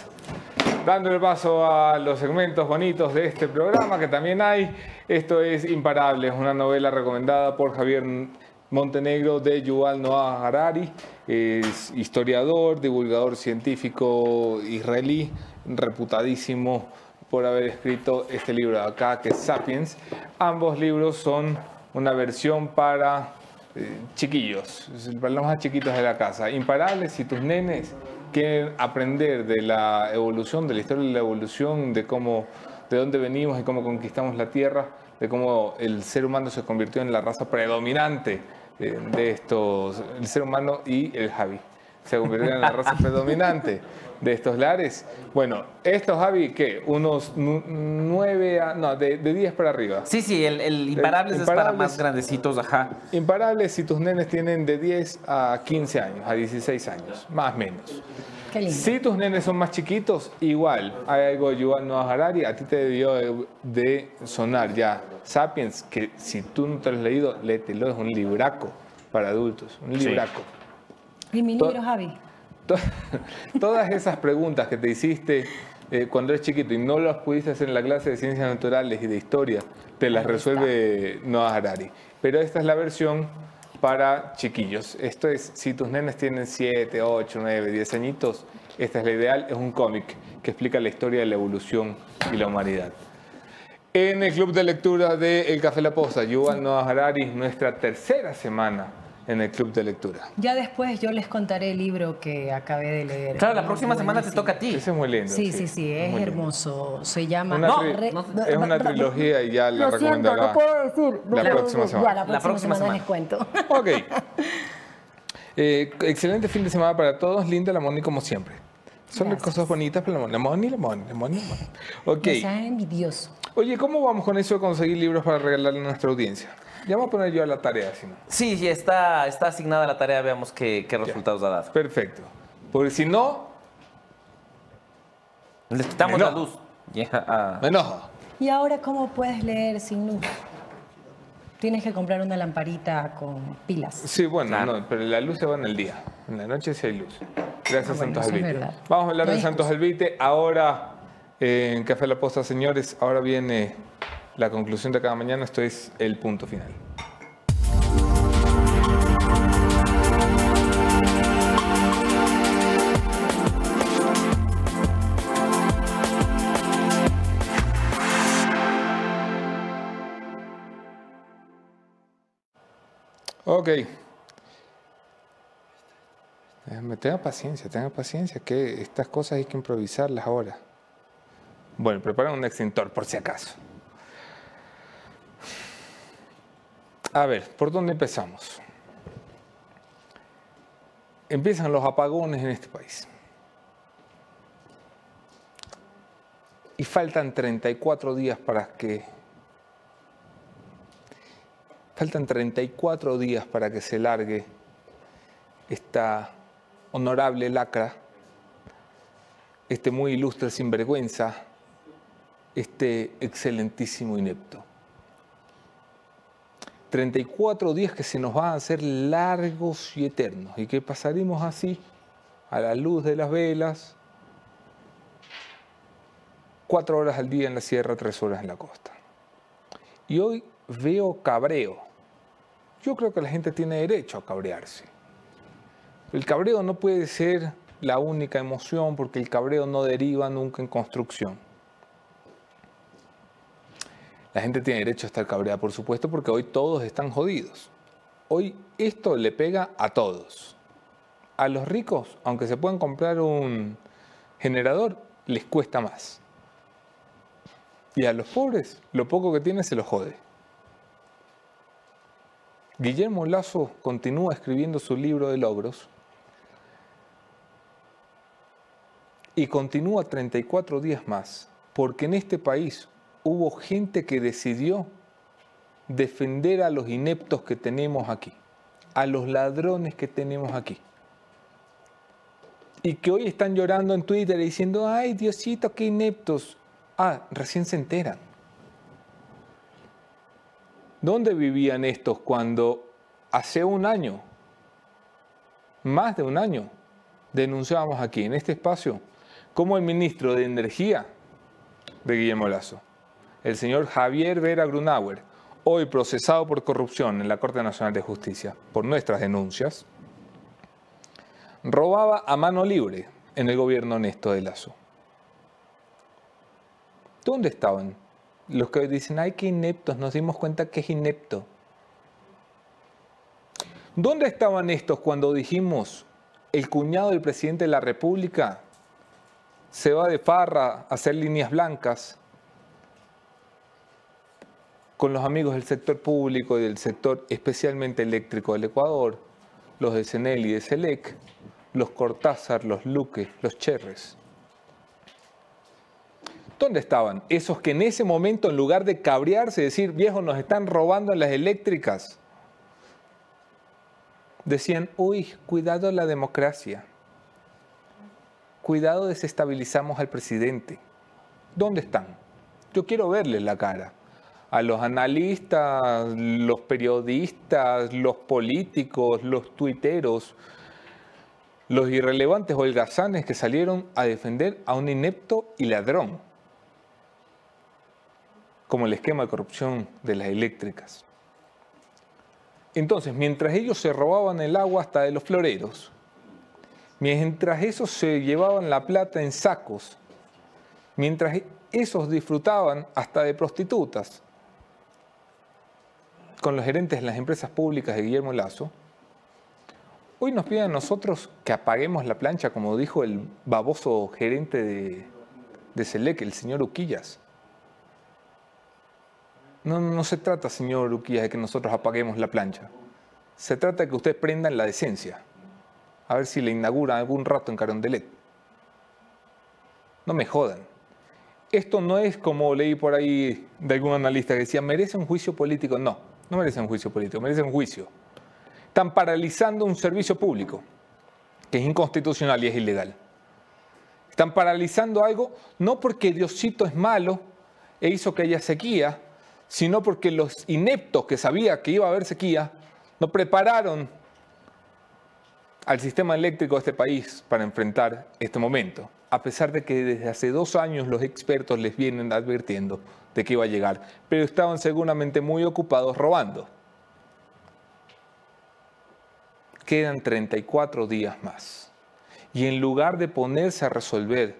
dando el paso a los segmentos bonitos de este programa que también hay. Esto es Imparables, una novela recomendada por Javier Montenegro de Yuval Noah Harari. Es historiador, divulgador científico israelí, reputadísimo por haber escrito este libro de acá, que es Sapiens. Ambos libros son una versión para chiquillos, para los más chiquitos de la casa. Imparables, si tus nenes quieren aprender de la evolución, de la historia de la evolución, de cómo, de dónde venimos y cómo conquistamos la Tierra, de cómo el ser humano se convirtió en la raza predominante de estos, el ser humano y el Javi se convirtieron en la raza predominante de estos lares. Bueno, estos, Javi, ¿qué? Unos 9, no, de 10 para arriba. Sí, sí, el Imparables es para más grandecitos, ajá. Imparables si tus nenes tienen de 10 a 15 años, a 16 años, más o menos. Qué lindo. Si tus nenes son más chiquitos, igual. Hay algo de Yuval Noah Harari, a ti te debió de sonar ya. Sapiens, que si tú no te lo has leído, léetelo, es un libraco para adultos, un libraco. Sí. ¿Y mi libro, Javi? Todas esas preguntas que te hiciste cuando eres chiquito y no las pudiste hacer en la clase de Ciencias Naturales y de Historia, te las resuelve Noah Harari. Pero esta es la versión para chiquillos. Esto es, si tus nenes tienen 7, 8, 9, 10 añitos, esta es la ideal. Es un cómic que explica la historia de la evolución y la humanidad. En el club de lectura de El Café La Posta, Yuval Noah Harari, nuestra tercera semana en el club de lectura. Ya después yo les contaré el libro que acabé de leer. Claro, la próxima semana te toca a ti. Ese es muy lindo. Sí, sí, sí, es hermoso. Se llama... es una trilogía y ya la recomendará. No puedo decir. La próxima semana. La próxima semana les cuento. Ok. Excelente fin de semana para todos. Linda la Moni como siempre. Son cosas bonitas para la Moni. La Moni. Ok. No seas envidioso. Oye, ¿cómo vamos con eso de conseguir libros para regalarle a nuestra audiencia? Ya voy a poner yo a la tarea, si no. Sí, ya está asignada la tarea, veamos qué resultados ha dado. Perfecto. Porque si no... les quitamos la luz. Me enojo. ¿Y ahora cómo puedes leer sin luz? Tienes que comprar una lamparita con pilas. Sí, bueno, claro. No, pero la luz se va en el día. En la noche sí hay luz. Gracias, Santos Alvite. Vamos a hablar de Santos Alvite. Ahora, en Café La Posta, señores, ahora viene... la conclusión de cada mañana, esto es el punto final. Ok. Tenga paciencia, que estas cosas hay que improvisarlas ahora. Bueno, prepara un extintor por si acaso. A ver, ¿por dónde empezamos? Empiezan los apagones en este país. Y faltan 34 días para que... faltan 34 días para que se largue esta honorable lacra, este muy ilustre sinvergüenza, este excelentísimo inepto. 34 días que se nos van a hacer largos y eternos y que pasaremos así, a la luz de las velas, 4 horas al día en la sierra, 3 horas en la costa. Y hoy veo cabreo. Yo creo que la gente tiene derecho a cabrearse. El cabreo no puede ser la única emoción porque el cabreo no deriva nunca en construcción. La gente tiene derecho a estar cabreada, por supuesto, porque hoy todos están jodidos. Hoy esto le pega a todos. A los ricos, aunque se puedan comprar un generador, les cuesta más. Y a los pobres, lo poco que tienen se los jode. Guillermo Lasso continúa escribiendo su libro de logros y continúa 34 días más, porque en este país... hubo gente que decidió defender a los ineptos que tenemos aquí, a los ladrones que tenemos aquí. Y que hoy están llorando en Twitter diciendo, ¡ay, Diosito, qué ineptos! Ah, recién se enteran. ¿Dónde vivían estos cuando hace un año, más de un año, denunciábamos aquí, en este espacio, cómo el ministro de Energía de Guillermo Lasso, el señor Javier Vera Grunauer, hoy procesado por corrupción en la Corte Nacional de Justicia por nuestras denuncias, robaba a mano libre en el gobierno honesto de Lasso. ¿Dónde estaban los que dicen, ay, qué ineptos, nos dimos cuenta que es inepto? ¿Dónde estaban estos cuando dijimos, el cuñado del presidente de la República se va de farra a hacer líneas blancas con los amigos del sector público y del sector especialmente eléctrico del Ecuador, los de CENEL y de Selec, los Cortázar, los Luque, los Cherres? ¿Dónde estaban esos que en ese momento, en lugar de cabrearse y decir, viejo, nos están robando en las eléctricas, decían, uy, cuidado la democracia, cuidado desestabilizamos al presidente? ¿Dónde están? Yo quiero verles la cara a los analistas, los periodistas, los políticos, los tuiteros, los irrelevantes holgazanes que salieron a defender a un inepto y ladrón, como el esquema de corrupción de las eléctricas. Entonces, mientras ellos se robaban el agua hasta de los floreros, mientras esos se llevaban la plata en sacos, mientras esos disfrutaban hasta de prostitutas, con los gerentes de las empresas públicas de Guillermo Lasso, hoy nos piden a nosotros que apaguemos la plancha, como dijo el baboso gerente de Selec, el señor Auquillas. No se trata, señor Auquillas, de que nosotros apaguemos la plancha. Se trata de que usted prenda en la decencia. A ver si le inauguran algún rato en Carondelet. No me jodan. Esto no es como leí por ahí de algún analista que decía, ¿merece un juicio político? No, no merece un juicio político, merece un juicio. Están paralizando un servicio público que es inconstitucional y es ilegal. Están paralizando algo no porque Diosito es malo e hizo que haya sequía, sino porque los ineptos que sabía que iba a haber sequía no prepararon al sistema eléctrico de este país para enfrentar este momento, a pesar de que desde hace 2 años los expertos les vienen advirtiendo de que iba a llegar, pero estaban seguramente muy ocupados robando. Quedan 34 días más y en lugar de ponerse a resolver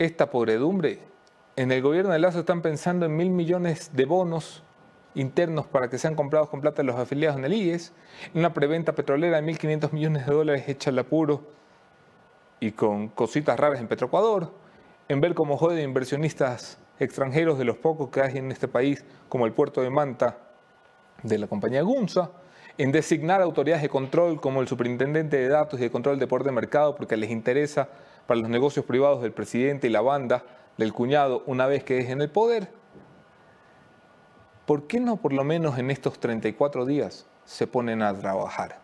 esta podredumbre, en el gobierno de Lasso están pensando en 1.000 millones de bonos internos para que sean comprados con plata de los afiliados en el IES, en una preventa petrolera de 1.500 millones de dólares hecha al apuro y con cositas raras en Petroecuador, en ver cómo jode inversionistas extranjeros de los pocos que hay en este país, como el puerto de Manta de la compañía Gunza, en designar autoridades de control como el superintendente de datos y de control de poder de mercado porque les interesa para los negocios privados del presidente y la banda del cuñado una vez que es en el poder. ¿Por qué no por lo menos en estos 34 días se ponen a trabajar?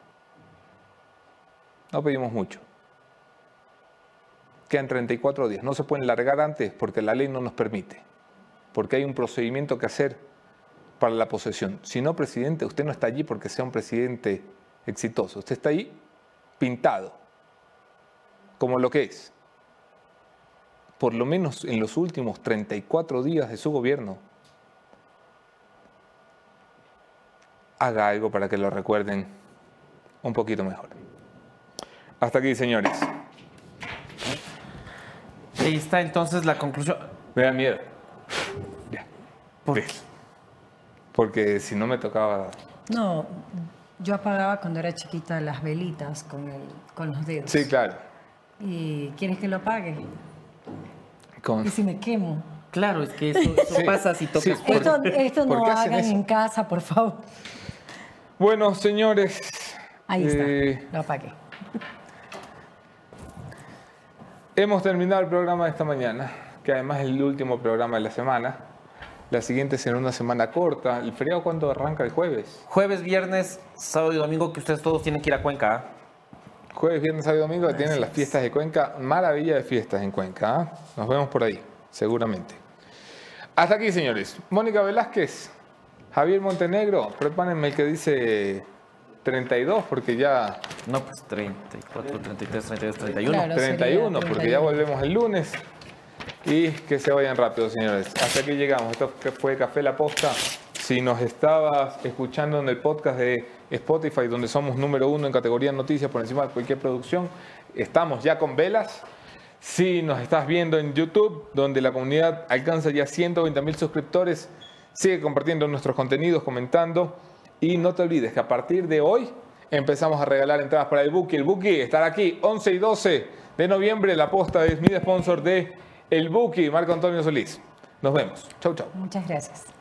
No pedimos mucho. Quedan 34 días. No se pueden largar antes porque la ley no nos permite. Porque hay un procedimiento que hacer para la posesión. Si no, presidente, usted no está allí porque sea un presidente exitoso. Usted está ahí pintado, como lo que es. Por lo menos en los últimos 34 días de su gobierno, haga algo para que lo recuerden un poquito mejor. Hasta aquí, señores. Ahí está entonces la conclusión. Me da miedo. Ya. ¿Por qué? Porque si no me tocaba... No, yo apagaba cuando era chiquita las velitas con los dedos. Sí, claro. ¿Y quieres que lo apague? ¿Y si me quemo? Claro, es que eso sí pasa si tocas. Sí, esto no hagan eso en casa, por favor. Bueno, señores. Ahí está, lo apagué. Hemos terminado el programa de esta mañana, que además es el último programa de la semana. La siguiente será una semana corta. ¿El feriado cuándo arranca? ¿El jueves? Jueves, viernes, sábado y domingo, que ustedes todos tienen que ir a Cuenca. Jueves, viernes, sábado y domingo. Gracias. Tienen las fiestas de Cuenca. Maravilla de fiestas en Cuenca. Nos vemos por ahí, seguramente. Hasta aquí, señores. Mónica Velázquez, Javier Montenegro. Prepárenme el que dice 32, porque ya... No, pues 34, 33, 32, 31. Claro, 31, porque ya volvemos el lunes. Y que se vayan rápido, señores. Hasta aquí llegamos. Esto fue Café La Posta. Si nos estabas escuchando en el podcast de Spotify, donde somos número 1 en categoría noticias por encima de cualquier producción, estamos ya con velas. Si nos estás viendo en YouTube, donde la comunidad alcanza ya 120.000 suscriptores, sigue compartiendo nuestros contenidos, comentando. Y no te olvides que a partir de hoy empezamos a regalar entradas para el Buki. El Buki estará aquí 11 y 12 de noviembre. La Posta es mi sponsor de El Buki, Marco Antonio Solís. Nos vemos. Chau, chau. Muchas gracias.